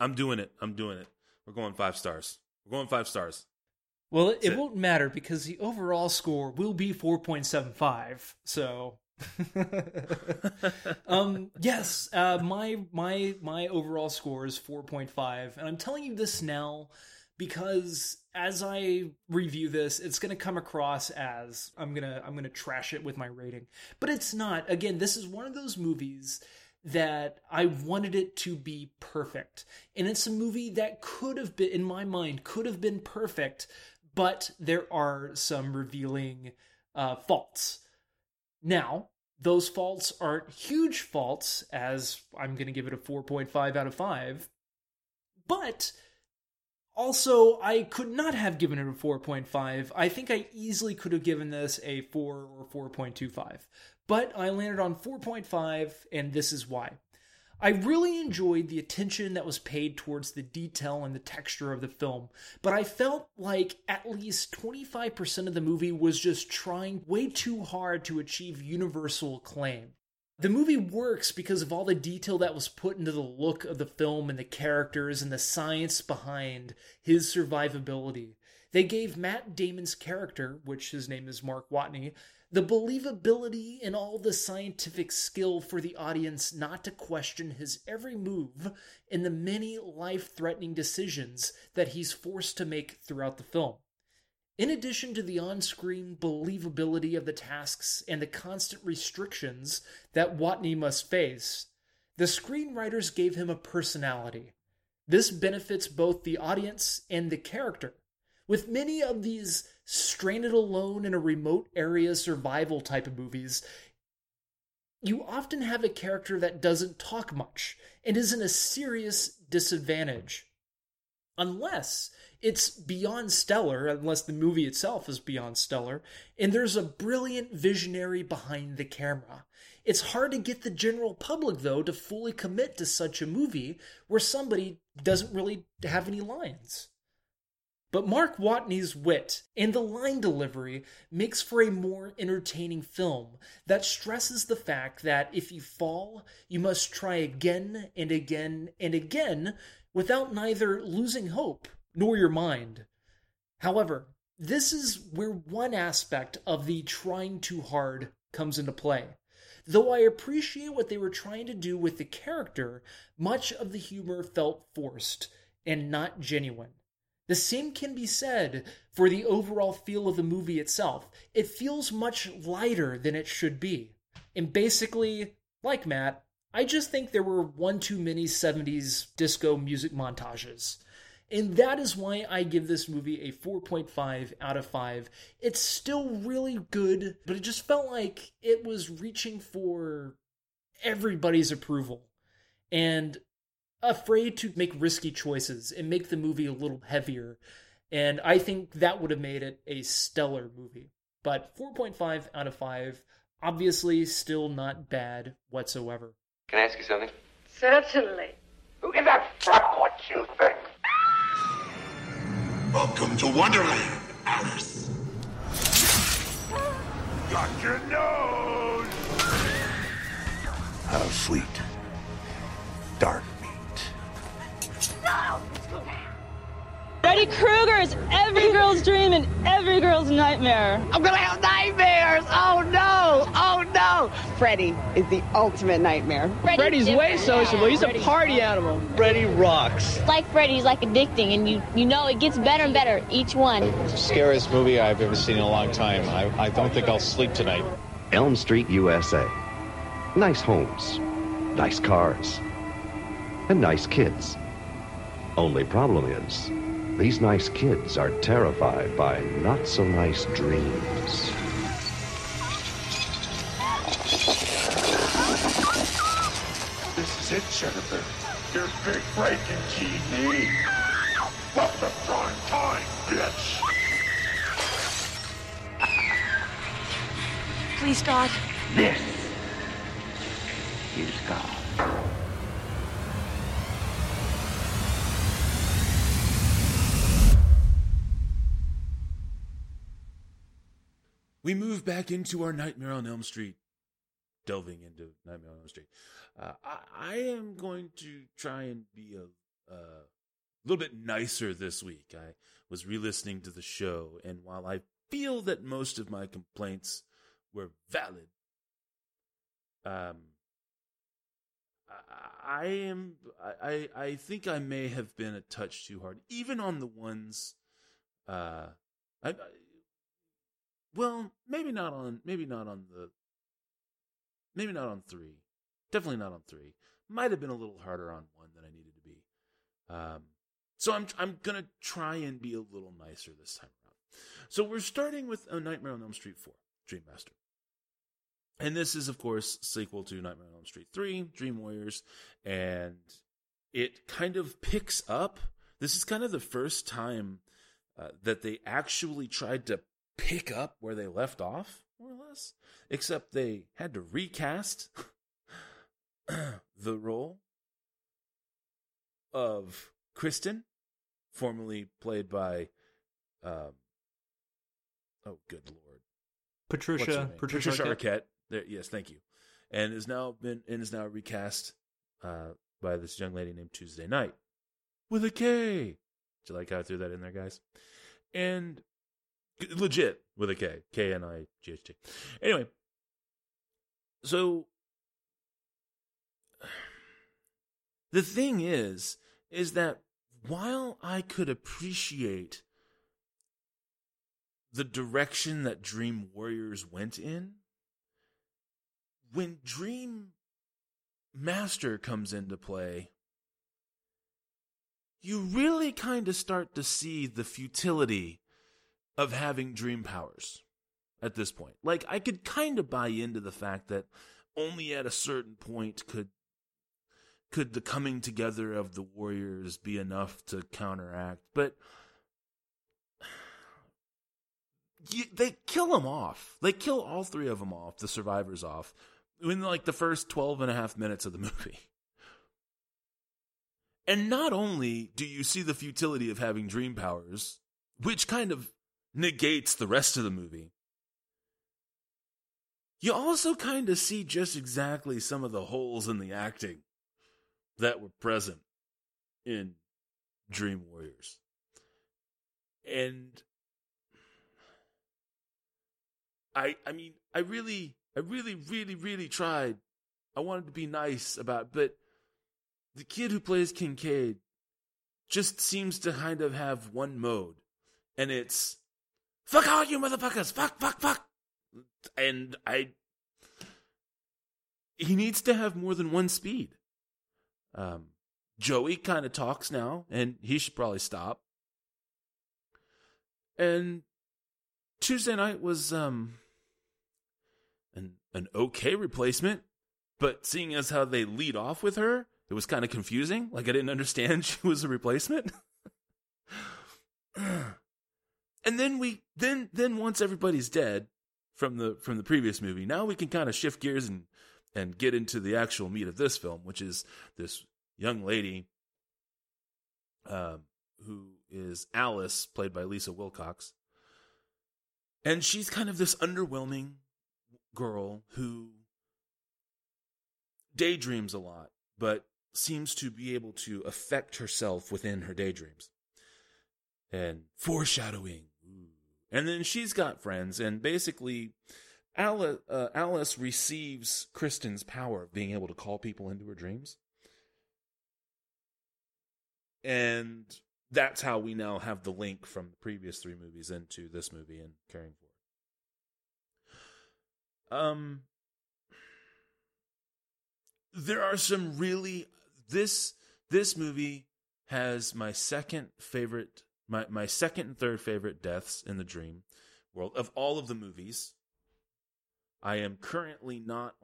I'm doing it. We're going 5 stars. Well, it won't matter because the overall score will be 4.75. So, yes, my overall score is 4.5, and I'm telling you this now because as I review this, it's going to come across as I'm gonna trash it with my rating, but it's not. Again, this is one of those movies that I wanted it to be perfect. And it's a movie that could have been, in my mind, could have been perfect, but there are some revealing faults. Now, those faults aren't huge faults, as I'm going to give it a 4.5 out of 5, but also I could not have given it a 4.5. I think I easily could have given this a 4 or 4.25. But I landed on 4.5, and this is why. I really enjoyed the attention that was paid towards the detail and the texture of the film, but I felt like at least 25% of the movie was just trying way too hard to achieve universal acclaim. The movie works because of all the detail that was put into the look of the film and the characters and the science behind his survivability. They gave Matt Damon's character, which his name is Mark Watney, the believability and all the scientific skill for the audience not to question his every move and the many life-threatening decisions that he's forced to make throughout the film. In addition to the on-screen believability of the tasks and the constant restrictions that Watney must face, the screenwriters gave him a personality. This benefits both the audience and the character. With many of these stranded alone in a remote area survival type of movies, you often have a character that doesn't talk much and is in a serious disadvantage. Unless it's beyond stellar, unless the movie itself is beyond stellar, and there's a brilliant visionary behind the camera. It's hard to get the general public, though, to fully commit to such a movie where somebody doesn't really have any lines. But Mark Watney's wit and the line delivery makes for a more entertaining film that stresses the fact that if you fall, you must try again and again and again without neither losing hope nor your mind. However, this is where one aspect of the trying too hard comes into play. Though I appreciate what they were trying to do with the character, much of the humor felt forced and not genuine. The same can be said for the overall feel of the movie itself. It feels much lighter than it should be. And basically, like Matt, I just think there were one too many 70s disco music montages. And that is why I give this movie a 4.5 out of 5. It's still really good, but it just felt like it was reaching for everybody's approval. And afraid to make risky choices and make the movie a little heavier. And I think that would have made it a stellar movie. But 4.5 out of 5, obviously still not bad whatsoever. Can I ask you something? Certainly. Who gives a fuck what you think? Welcome to Wonderland, Alice. Got your nose! How sweet. Dark. No! Freddy Krueger is every girl's dream and every girl's nightmare. I'm gonna have nightmares! Oh no! Oh no! Freddy is the ultimate nightmare. Freddy's way sociable. He's a party animal. Freddy rocks. Like Freddy's like addicting, and you know it gets better and better each one. The scariest movie I've ever seen in a long time. I don't think I'll sleep tonight. Elm Street, USA. Nice homes, nice cars, and nice kids. Only problem is, these nice kids are terrified by not-so-nice dreams. This is it, Jennifer. Your big break in TV. What's the prime time, bitch? Please, God. This is God. We move back into our Nightmare on Elm Street, delving into Nightmare on Elm Street. I am going to try and be a little bit nicer this week. I was re-listening to the show, and while I feel that most of my complaints were valid, I think I may have been a touch too hard, even on the ones well, maybe not on three. Definitely not on three. Might have been a little harder on one than I needed to be. So I'm gonna try and be a little nicer this time around. So we're starting with A Nightmare on Elm Street 4, Dream Master, and this is of course sequel to Nightmare on Elm Street 3, Dream Warriors, and it kind of picks up. This is kind of the first time that they actually tried to pick up where they left off, more or less, except they had to recast the role of Kristen, formerly played by Patricia Arquette. There, yes, thank you, and is now recast by this young lady named Tuesday Night with a K. Do you like how I threw that in there, guys? And legit with a K. K-N-I-G-H-T. Anyway, so the thing is that while I could appreciate the direction that Dream Warriors went in, when Dream Master comes into play, you really kind of start to see the futility of having dream powers at this point. Like, I could kind of buy into the fact that only at a certain point could the coming together of the warriors be enough to counteract, but they kill them off. They kill all three of them off, the survivors off, in like the first 12 and a half minutes of the movie. And not only do you see the futility of having dream powers which kind of negates the rest of the movie. You also kind of see just exactly some of the holes in the acting that were present in Dream Warriors. And I really tried. I wanted to be nice about it, but the kid who plays Kincaid just seems to kind of have one mode, and it's fuck all you motherfuckers, fuck. And he needs to have more than one speed. Joey kind of talks now, and he should probably stop. And Tuesday night was an okay replacement, but seeing as how they lead off with her, it was kind of confusing. Like, I didn't understand she was a replacement. And then we once everybody's dead from the previous movie, now we can kind of shift gears and get into the actual meat of this film, which is this young lady who is Alice, played by Lisa Wilcox. And she's kind of this underwhelming girl who daydreams a lot, but seems to be able to affect herself within her daydreams. And foreshadowing. And then she's got friends, and basically Alice receives Kristen's power of being able to call people into her dreams. And that's how we now have the link from the previous three movies into this movie and carrying forward. There are some really... This movie has my second favorite... My second and third favorite deaths in the dream world of all of the movies. I am currently not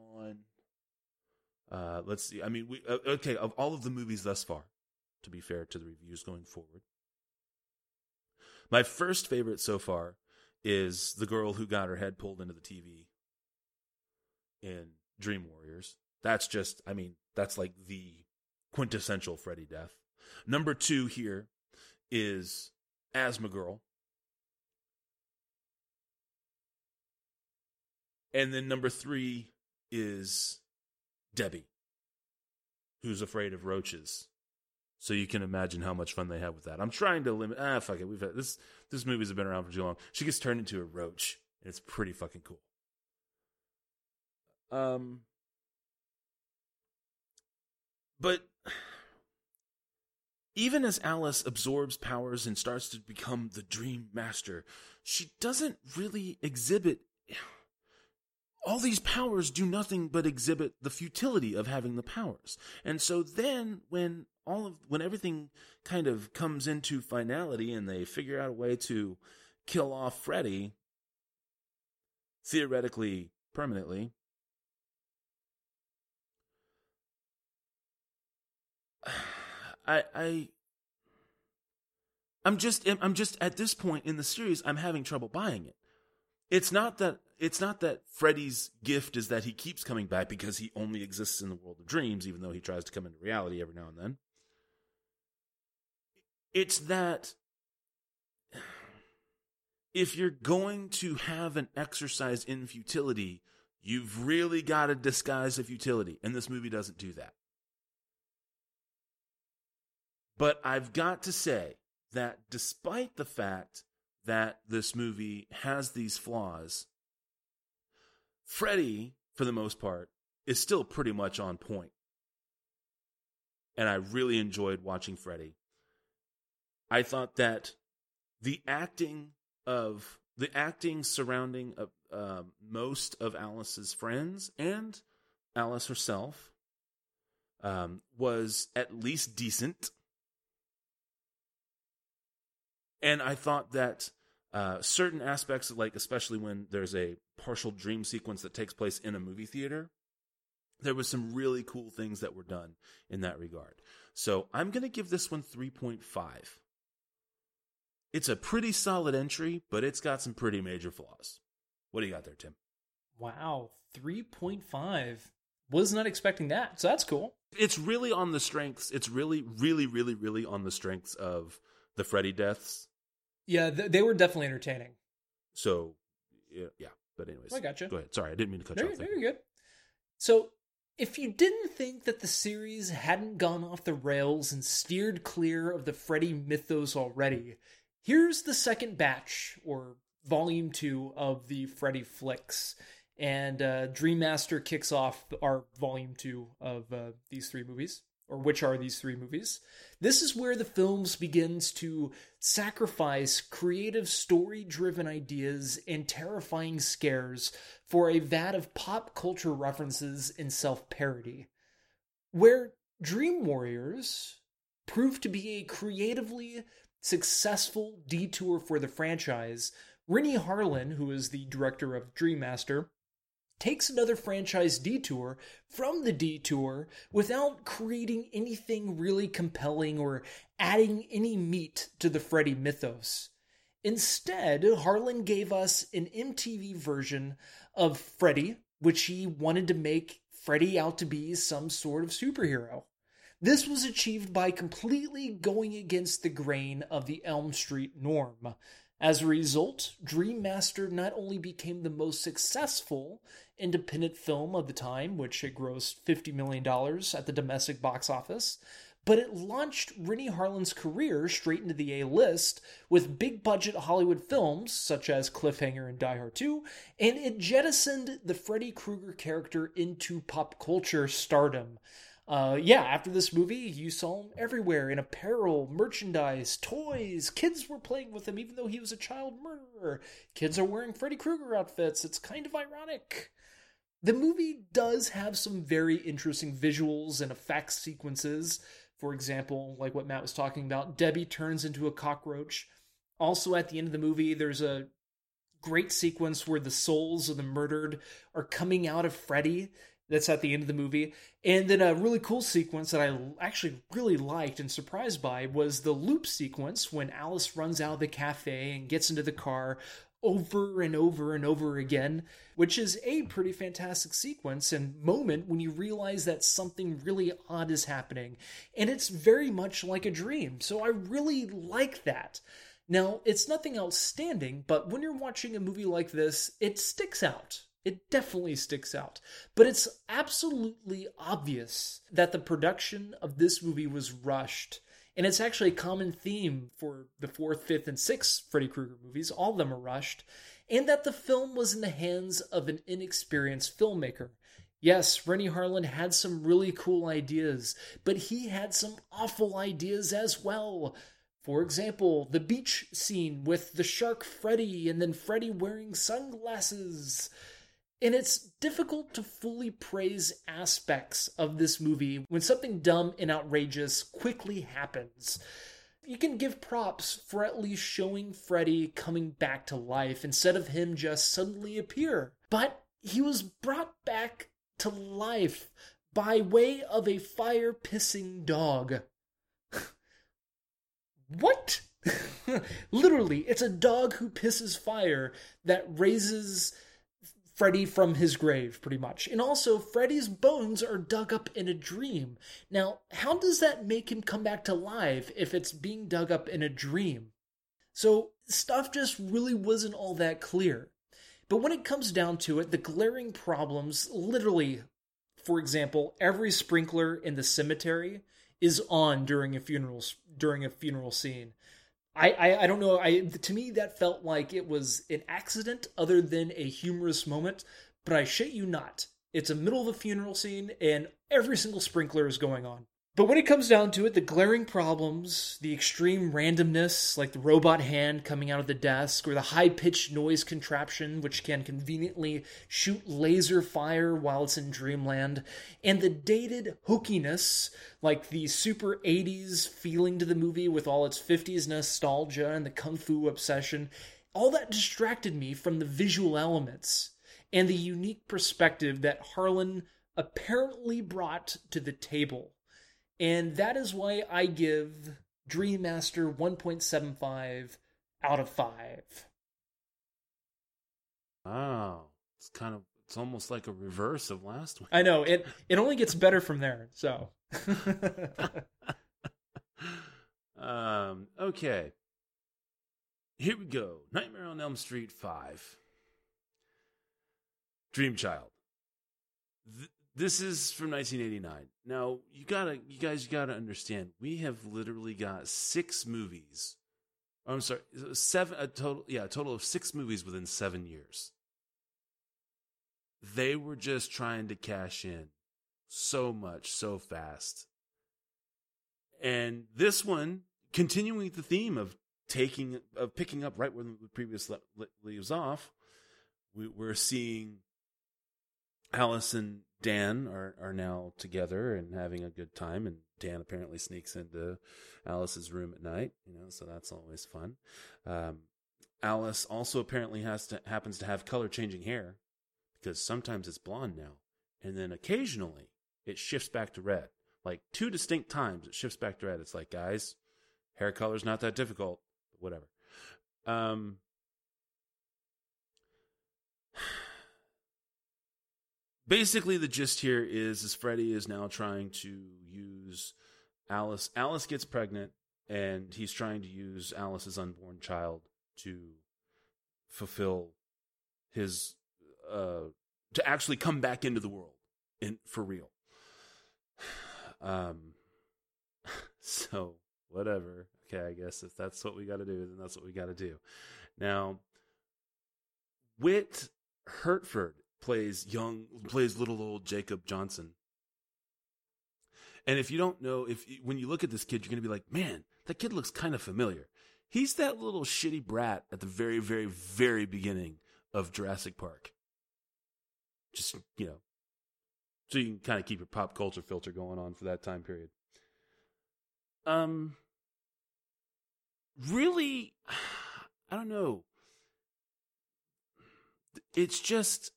on... let's see. I mean, of all of the movies thus far, to be fair to the reviews going forward. My first favorite so far is the girl who got her head pulled into the TV in Dream Warriors. That's like the quintessential Freddy death. Number two here is Asthma Girl. And then number three is Debbie, who's afraid of roaches. So you can imagine how much fun they have with that. I'm trying to limit... fuck it. We've had, this movie's been around for too long. She gets turned into a roach, and it's pretty fucking cool. But even as Alice absorbs powers and starts to become the Dream Master, she doesn't really exhibit... All these powers do nothing but exhibit the futility of having the powers. And so then when everything kind of comes into finality and they figure out a way to kill off Freddy, theoretically, permanently, I'm just at this point in the series, I'm having trouble buying it. It's not that Freddy's gift is that he keeps coming back because he only exists in the world of dreams, even though he tries to come into reality every now and then. It's that if you're going to have an exercise in futility, you've really got to disguise the futility, and this movie doesn't do that. But I've got to say that despite the fact that this movie has these flaws, Freddy, for the most part, is still pretty much on point. And I really enjoyed watching Freddy. I thought that the acting surrounding most of Alice's friends and Alice herself was at least decent. And I thought that certain aspects, like especially when there's a partial dream sequence that takes place in a movie theater, there was some really cool things that were done in that regard. So I'm going to give this one 3.5. It's a pretty solid entry, but it's got some pretty major flaws. What do you got there, Tim? Wow, 3.5. Was not expecting that, so that's cool. It's really on the strengths. It's really, really, really, really on the strengths of the Freddy deaths Yeah, they were definitely entertaining. So, yeah. But anyways. I gotcha. Go ahead. Sorry, I didn't mean to cut you off there. No, you're good. So, if you didn't think that the series hadn't gone off the rails and steered clear of the Freddy mythos already, here's the second batch, or volume 2, of the Freddy flicks. And Dream Master kicks off our volume 2 of these three movies. Or which are these three movies. This is where the films begins to sacrifice creative story-driven ideas and terrifying scares for a vat of pop culture references and self-parody. Where Dream Warriors proved to be a creatively successful detour for the franchise, Renny Harlin, who is the director of Dream Master, takes another franchise detour from the detour without creating anything really compelling or adding any meat to the Freddy mythos. Instead, Harlin gave us an MTV version of Freddy, which he wanted to make Freddy out to be some sort of superhero. This was achieved by completely going against the grain of the Elm Street norm. As a result, Dream Master not only became the most successful independent film of the time, which it grossed $50 million at the domestic box office, but it launched Renny Harlin's career straight into the A-list with big-budget Hollywood films such as Cliffhanger and Die Hard 2, and it jettisoned the Freddy Krueger character into pop culture stardom. After this movie, you saw him everywhere in apparel, merchandise, toys. Kids were playing with him even though he was a child murderer. Kids are wearing Freddy Krueger outfits. It's kind of ironic. The movie does have some very interesting visuals and effects sequences. For example, like what Matt was talking about, Debbie turns into a cockroach. Also, at the end of the movie, there's a great sequence where the souls of the murdered are coming out of Freddy. That's at the end of the movie. And then a really cool sequence that I actually really liked and surprised by was the loop sequence when Alice runs out of the cafe and gets into the car over and over and over again, which is a pretty fantastic sequence and moment when you realize that something really odd is happening. And it's very much like a dream. So I really like that. Now, it's nothing outstanding, but when you're watching a movie like this, it sticks out. It definitely sticks out, but it's absolutely obvious that the production of this movie was rushed, and it's actually a common theme for the 4th, 5th, and 6th Freddy Krueger movies, all of them are rushed, and that the film was in the hands of an inexperienced filmmaker. Yes, Renny Harlin had some really cool ideas, but he had some awful ideas as well. For example, the beach scene with the shark Freddy and then Freddy wearing sunglasses. And it's difficult to fully praise aspects of this movie when something dumb and outrageous quickly happens. You can give props for at least showing Freddy coming back to life instead of him just suddenly appear. But he was brought back to life by way of a fire-pissing dog. What? Literally, it's a dog who pisses fire that raises Freddy from his grave, pretty much. And also, Freddy's bones are dug up in a dream. Now, how does that make him come back to life if it's being dug up in a dream? So, stuff just really wasn't all that clear. But when it comes down to it, the glaring problems, literally, for example, every sprinkler in the cemetery is on during a funeral scene. I don't know. To me, that felt like it was an accident other than a humorous moment, but I shit you not. It's the middle of a funeral scene, and every single sprinkler is going on. But when it comes down to it, the glaring problems, the extreme randomness, like the robot hand coming out of the desk, or the high-pitched noise contraption, which can conveniently shoot laser fire while it's in dreamland, and the dated hookiness, like the super 80s feeling to the movie with all its 50s nostalgia and the kung fu obsession, all that distracted me from the visual elements and the unique perspective that Harlin apparently brought to the table. And that is why I give Dream Master 1.75 out of 5. Wow. It's almost like a reverse of last week. I know. It only gets better from there, so. Okay. Here we go. Nightmare on Elm Street 5. Dream Child. This is from 1989. Now, you guys gotta understand, we have literally got a total of 6 movies within 7 years. They were just trying to cash in so much, so fast. And this one, continuing the theme of picking up right where the previous leaves off, we're seeing Alice and Dan are now together and having a good time, and Dan apparently sneaks into Alice's room at night, so that's always fun. Alice also apparently happens to have color changing hair, because sometimes it's blonde now, and then occasionally it shifts back to red. Like 2 distinct times it shifts back to red. It's like, guys, hair color's not that difficult, but whatever. Basically, the gist here is Freddy is now trying to use Alice. Alice gets pregnant, and he's trying to use Alice's unborn child to fulfill his, to actually come back into the world for real. So whatever. Okay, I guess if that's what we got to do, then that's what we got to do. Now, Whit Hertford plays little old Jacob Johnson. And if you don't know, when you look at this kid, you're going to be like, man, that kid looks kind of familiar. He's that little shitty brat at the very, very, very beginning of Jurassic Park. Just, so you can kind of keep your pop culture filter going on for that time period. Really, I don't know. It's just...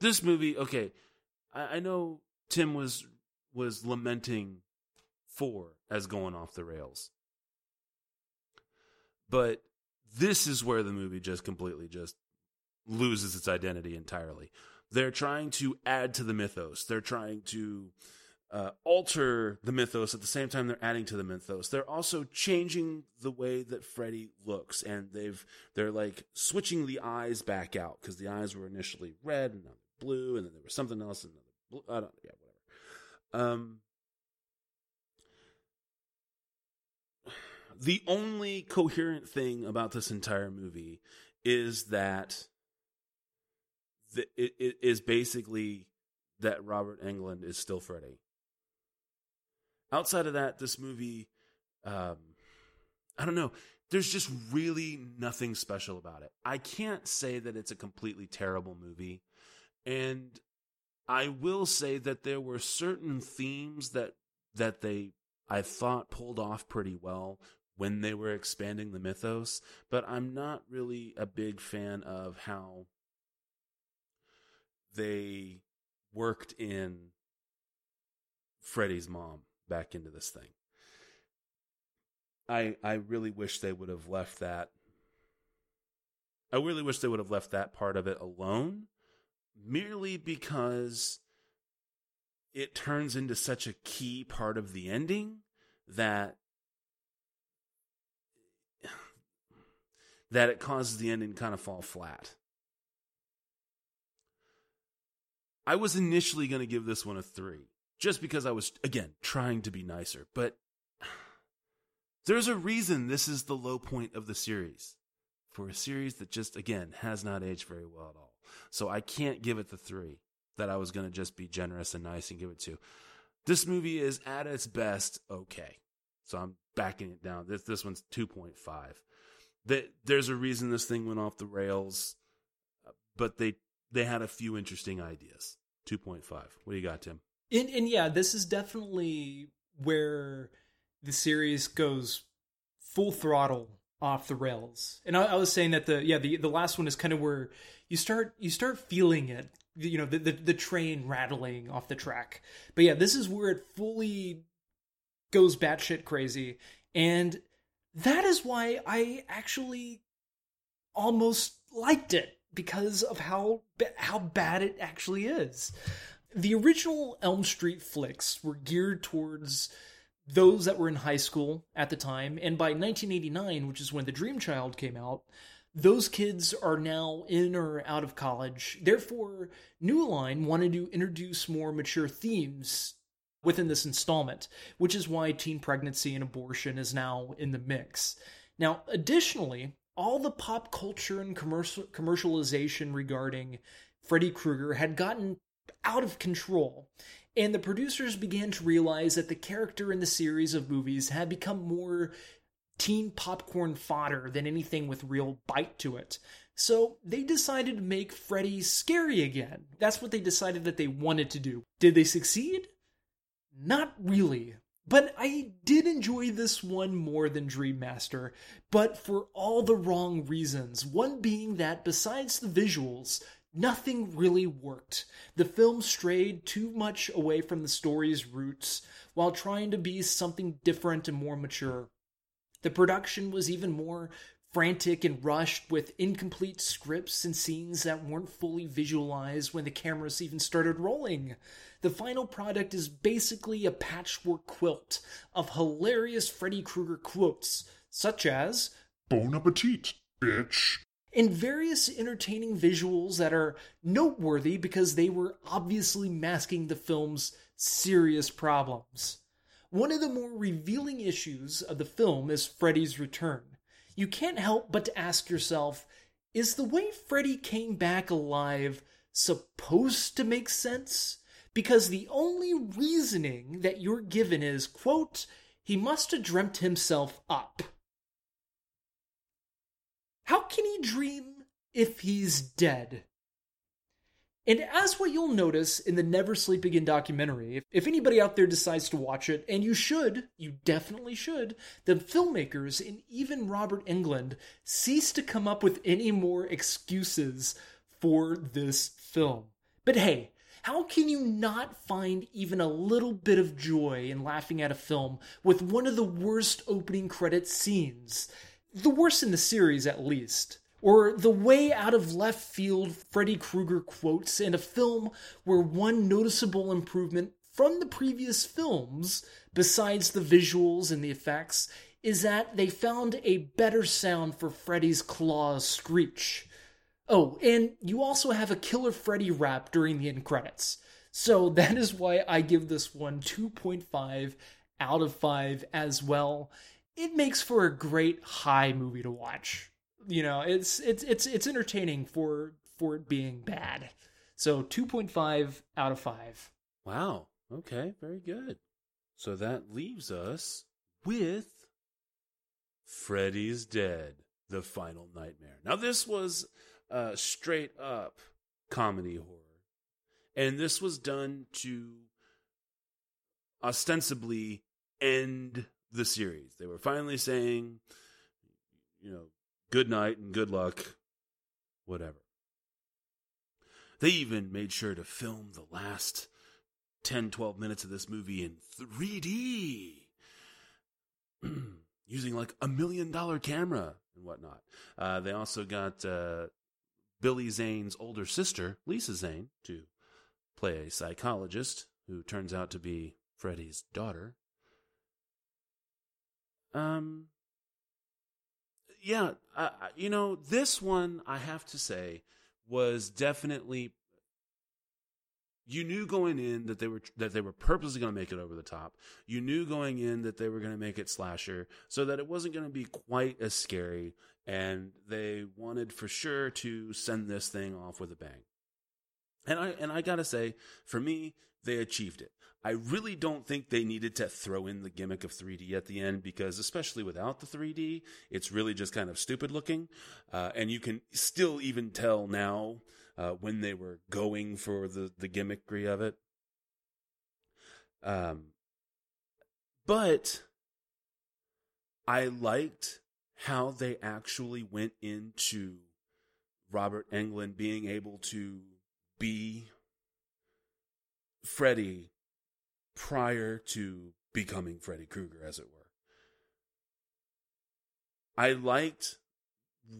This movie, okay, I know Tim was lamenting 4 as going off the rails, but this is where the movie just completely just loses its identity entirely. They're trying to add to the mythos. They're trying to alter the mythos at the same time they're adding to the mythos. They're also changing the way that Freddy looks, and they're like switching the eyes back out, because the eyes were initially red and then blue, and then there was something else and another blue. Whatever. The only coherent thing about this entire movie is that it is basically that Robert Englund is still Freddy. Outside of that, this movie, I don't know. There's just really nothing special about it. I can't say that it's a completely terrible movie. And I will say that there were certain themes that I thought pulled off pretty well when they were expanding the mythos. But I'm not really a big fan of how they worked in Freddy's mom back into this thing. I really wish they would have left that. I really wish they would have left that part of it alone, merely because it turns into such a key part of the ending that it causes the ending to kind of fall flat. I was initially going to give this one a 3, just because I was, again, trying to be nicer. But there's a reason this is the low point of the series, for a series that just, again, has not aged very well at all. So I can't give it the 3 that I was going to just be generous and nice and give it to. This movie is at its best okay. So I'm backing it down. This one's 2.5. There's a reason this thing went off the rails, but they had a few interesting ideas. 2.5. What do you got, Tim? And yeah, this is definitely where the series goes full throttle off the rails. And I was saying that the last one is kind of where you start feeling it, the train rattling off the track. But yeah, this is where it fully goes batshit crazy. And that is why I actually almost liked it, because of how bad it actually is. The original Elm Street flicks were geared towards those that were in high school at the time. And by 1989, which is when The Dream Child came out, those kids are now in or out of college. Therefore, New Line wanted to introduce more mature themes within this installment, which is why teen pregnancy and abortion is now in the mix. Now, additionally, all the pop culture and commercialization regarding Freddy Krueger had gotten out of control, and the producers began to realize that the character in the series of movies had become more teen popcorn fodder than anything with real bite to it. So they decided to make Freddy scary again. That's what they decided that they wanted to do. Did they succeed? Not really. But I did enjoy this one more than Dream Master, but for all the wrong reasons. One being that besides the visuals, nothing really worked. The film strayed too much away from the story's roots while trying to be something different and more mature. The production was even more frantic and rushed, with incomplete scripts and scenes that weren't fully visualized when the cameras even started rolling. The final product is basically a patchwork quilt of hilarious Freddy Krueger quotes, such as, "Bon appetit, bitch," and various entertaining visuals that are noteworthy because they were obviously masking the film's serious problems. One of the more revealing issues of the film is Freddy's return. You can't help but to ask yourself, is the way Freddy came back alive supposed to make sense? Because the only reasoning that you're given is, quote, "he must have dreamt himself up." How can he dream if he's dead? And as what you'll notice in the Never Sleep Again documentary, if anybody out there decides to watch it, and you should, you definitely should, the filmmakers and even Robert Englund cease to come up with any more excuses for this film. But hey, how can you not find even a little bit of joy in laughing at a film with one of the worst opening credit scenes? The worst in the series, at least. Or the way out of left field Freddy Krueger quotes in a film where one noticeable improvement from the previous films, besides the visuals and the effects, is that they found a better sound for Freddy's claw screech. Oh, and you also have a Killer Freddy rap during the end credits. So that is why I give this one 2.5 out of 5 as well. It makes for a great high movie to watch. You know, it's entertaining for it being bad. So 2.5 out of 5. Wow. Okay, very good. So that leaves us with Freddy's Dead, The Final Nightmare. Now this was straight up comedy horror. And this was done to ostensibly end the series. They were finally saying, you know, good night and good luck, whatever. They even made sure to film the last 10-12 minutes of this movie in 3D, using like $1 million camera and whatnot. They also got Billy Zane's older sister, Lisa Zane, to play a psychologist who turns out to be Freddy's daughter. Yeah, you know, this one, I have to say, was definitely, you knew going in that they were purposely going to make it over the top. You knew going in that they were going to make it slasher, so that it wasn't going to be quite as scary, and they wanted for sure to send this thing off with a bang. And I got to say, for me, they achieved it. I really don't think they needed to throw in the gimmick of 3D at the end, because especially without the 3D, it's really just kind of stupid looking. And you can still even tell now when they were going for the gimmickry of it. But I liked how they actually went into Robert Englund being able to be Freddy prior to becoming Freddy Krueger, as it were. I liked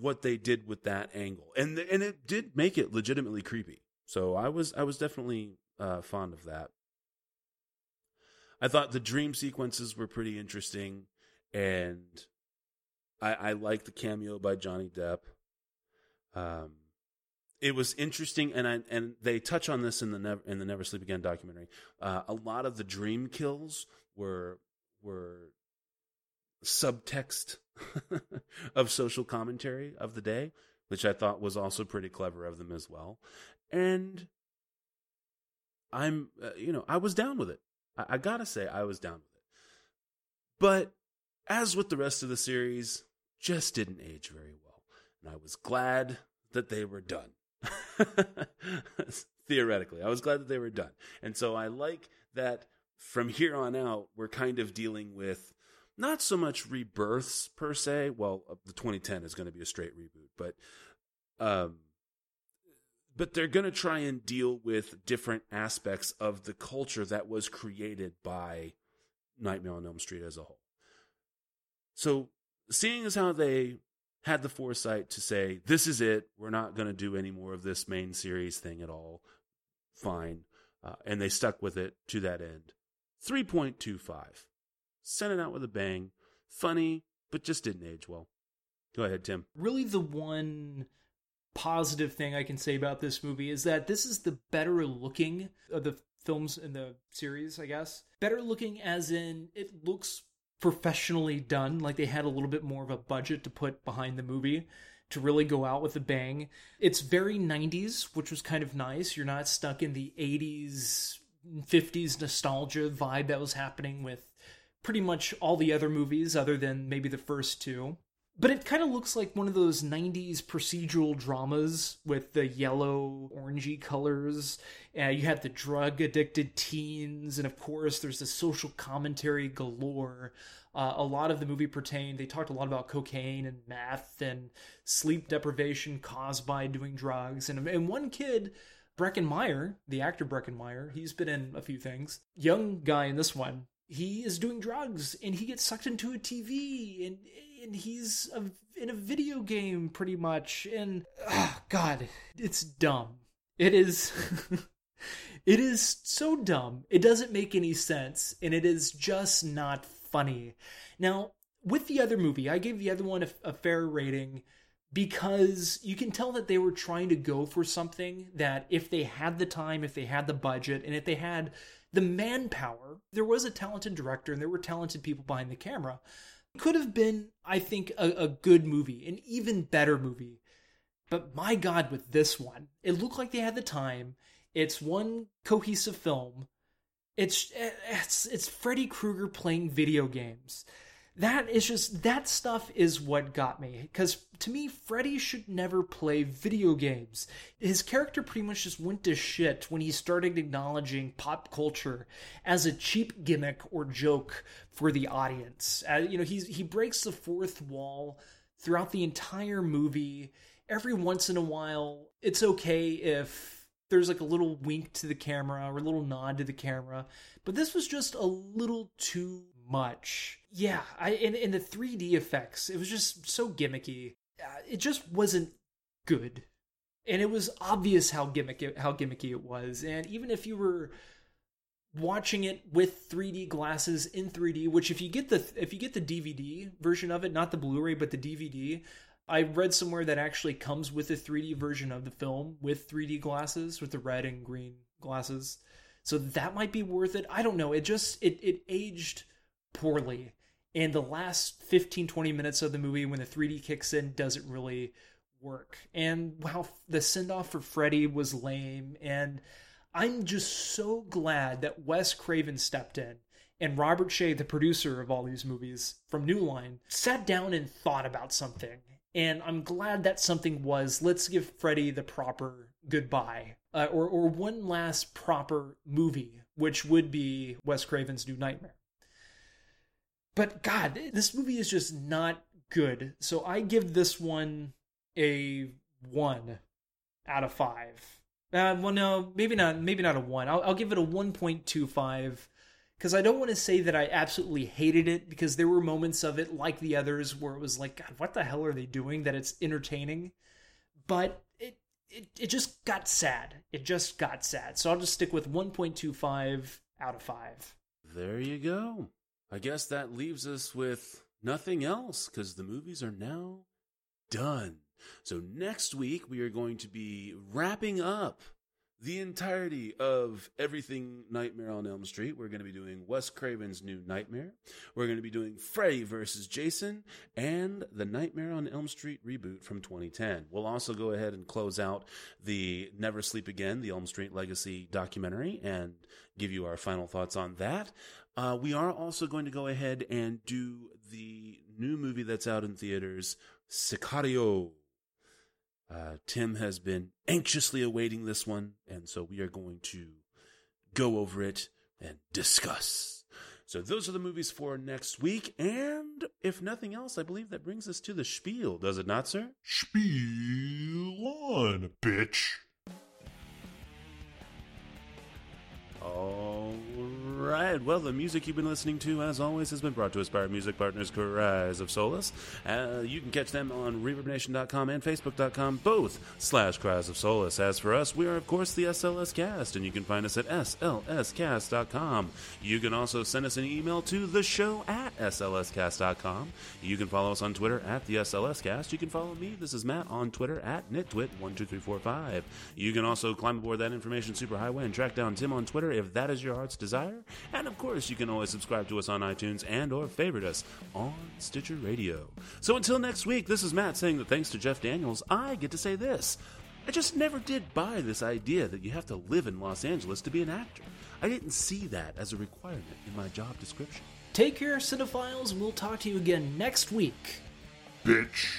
what they did with that angle, and it did make it legitimately creepy. So I was definitely fond of that. I thought the dream sequences were pretty interesting, and I liked the cameo by Johnny Depp. It was interesting, and they touch on this in the Never Sleep Again documentary. A lot of the dream kills were subtext of social commentary of the day, which I thought was also pretty clever of them as well. And I was down with it. I gotta say, I was down with it. But as with the rest of the series, just didn't age very well. And I was glad that they were done. Theoretically, I was glad that they were done. And so I like that from here on out, we're kind of dealing with not so much rebirths per se. Well, the 2010 is going to be a straight reboot, but they're going to try and deal with different aspects of the culture that was created by Nightmare on Elm Street as a whole. So seeing as how they had the foresight to say, this is it, we're not going to do any more of this main series thing at all, fine. And they stuck with it to that end. 3.25. Sent it out with a bang. Funny, but just didn't age well. Go ahead, Tim. Really the one positive thing I can say about this movie is that this is the better looking of the films in the series, I guess. Better looking as in it looks professionally done, like they had a little bit more of a budget to put behind the movie to really go out with a bang. It's very 90s, which was kind of nice. You're not stuck in the 80s, 50s nostalgia vibe that was happening with pretty much all the other movies other than maybe the first two. But it kind of looks like one of those 90s procedural dramas with the yellow, orangey colors. You had the drug-addicted teens, and of course, there's the social commentary galore. A lot of the movie they talked a lot about cocaine and meth and sleep deprivation caused by doing drugs. And one kid, Breckenmeyer, the actor Breckenmeyer, he's been in a few things. Young guy in this one. He is doing drugs, and he gets sucked into a TV, and he's in a video game, pretty much. And, God, it's dumb. It is it is so dumb. It doesn't make any sense, and it is just not funny. Now, with the other movie, I gave the other one a fair rating because you can tell that they were trying to go for something that if they had the time, if they had the budget, and if they had the manpower, there was a talented director and there were talented people behind the camera. It could have been, I think, a good movie, an even better movie. But my God, with this one, it looked like they had the time. It's one cohesive film. It's Freddy Krueger playing video games. That stuff is what got me. Because to me, Freddy should never play video games. His character pretty much just went to shit when he started acknowledging pop culture as a cheap gimmick or joke for the audience. He breaks the fourth wall throughout the entire movie. Every once in a while, it's okay if there's like a little wink to the camera or a little nod to the camera. But this was just a little too much. Yeah, and the 3D effects, it was just so gimmicky. It just wasn't good. And it was obvious how gimmicky it was. And even if you were watching it with 3D glasses in 3D, which if you get the DVD version of it, not the Blu-ray, but the DVD, I read somewhere that actually comes with a 3D version of the film with 3D glasses, with the red and green glasses. So that might be worth it. I don't know. It just, it aged poorly. And the last 15, 20 minutes of the movie, when the 3D kicks in, doesn't really work. And wow, the send-off for Freddy was lame. And I'm just so glad that Wes Craven stepped in. And Robert Shea, the producer of all these movies from New Line, sat down and thought about something. And I'm glad that something was, let's give Freddy the proper goodbye, or one last proper movie, which would be Wes Craven's New Nightmare. But God, this movie is just not good. So I give this one a 1 out of 5. Well, no, maybe not a 1. I'll give it a 1.25. Because I don't want to say that I absolutely hated it, because there were moments of it, like the others, where it was like, God, what the hell are they doing? That it's entertaining. But it just got sad. It just got sad. So I'll just stick with 1.25 out of 5. there you go. I guess that leaves us with nothing else because the movies are now done. So next week, we are going to be wrapping up the entirety of everything Nightmare on Elm Street. We're going to be doing Wes Craven's New Nightmare. We're going to be doing Freddy vs. Jason and the Nightmare on Elm Street reboot from 2010. We'll also go ahead and close out the Never Sleep Again, the Elm Street Legacy documentary, and give you our final thoughts on that. We are also going to go ahead and do the new movie that's out in theaters, Sicario. Tim has been anxiously awaiting this one, and so we are going to go over it and discuss. So those are the movies for next week, and if nothing else, I believe that brings us to the spiel, does it not, sir? Spiel on, bitch. All right. Well, the music you've been listening to, as always, has been brought to us by our music partners, Cries of Solace. You can catch them on ReverbNation.com and Facebook.com, both/Cries of Solace. As for us, we are, of course, the SLS Cast, and you can find us at SLScast.com. You can also send us an email to the show at SLScast.com. You can follow us on Twitter at the SLS Cast. You can follow me, this is Matt, on Twitter at NitTwit12345. You can also climb aboard that information superhighway and track down Tim on Twitter if that is your heart's desire. And of course, you can always subscribe to us on iTunes and or favorite us on Stitcher Radio. So until next week, this is Matt saying that thanks to Jeff Daniels, I get to say this. I just never did buy this idea that you have to live in Los Angeles to be an actor. I didn't see that as a requirement in my job description. Take care, cinephiles, and we'll talk to you again next week. Bitch.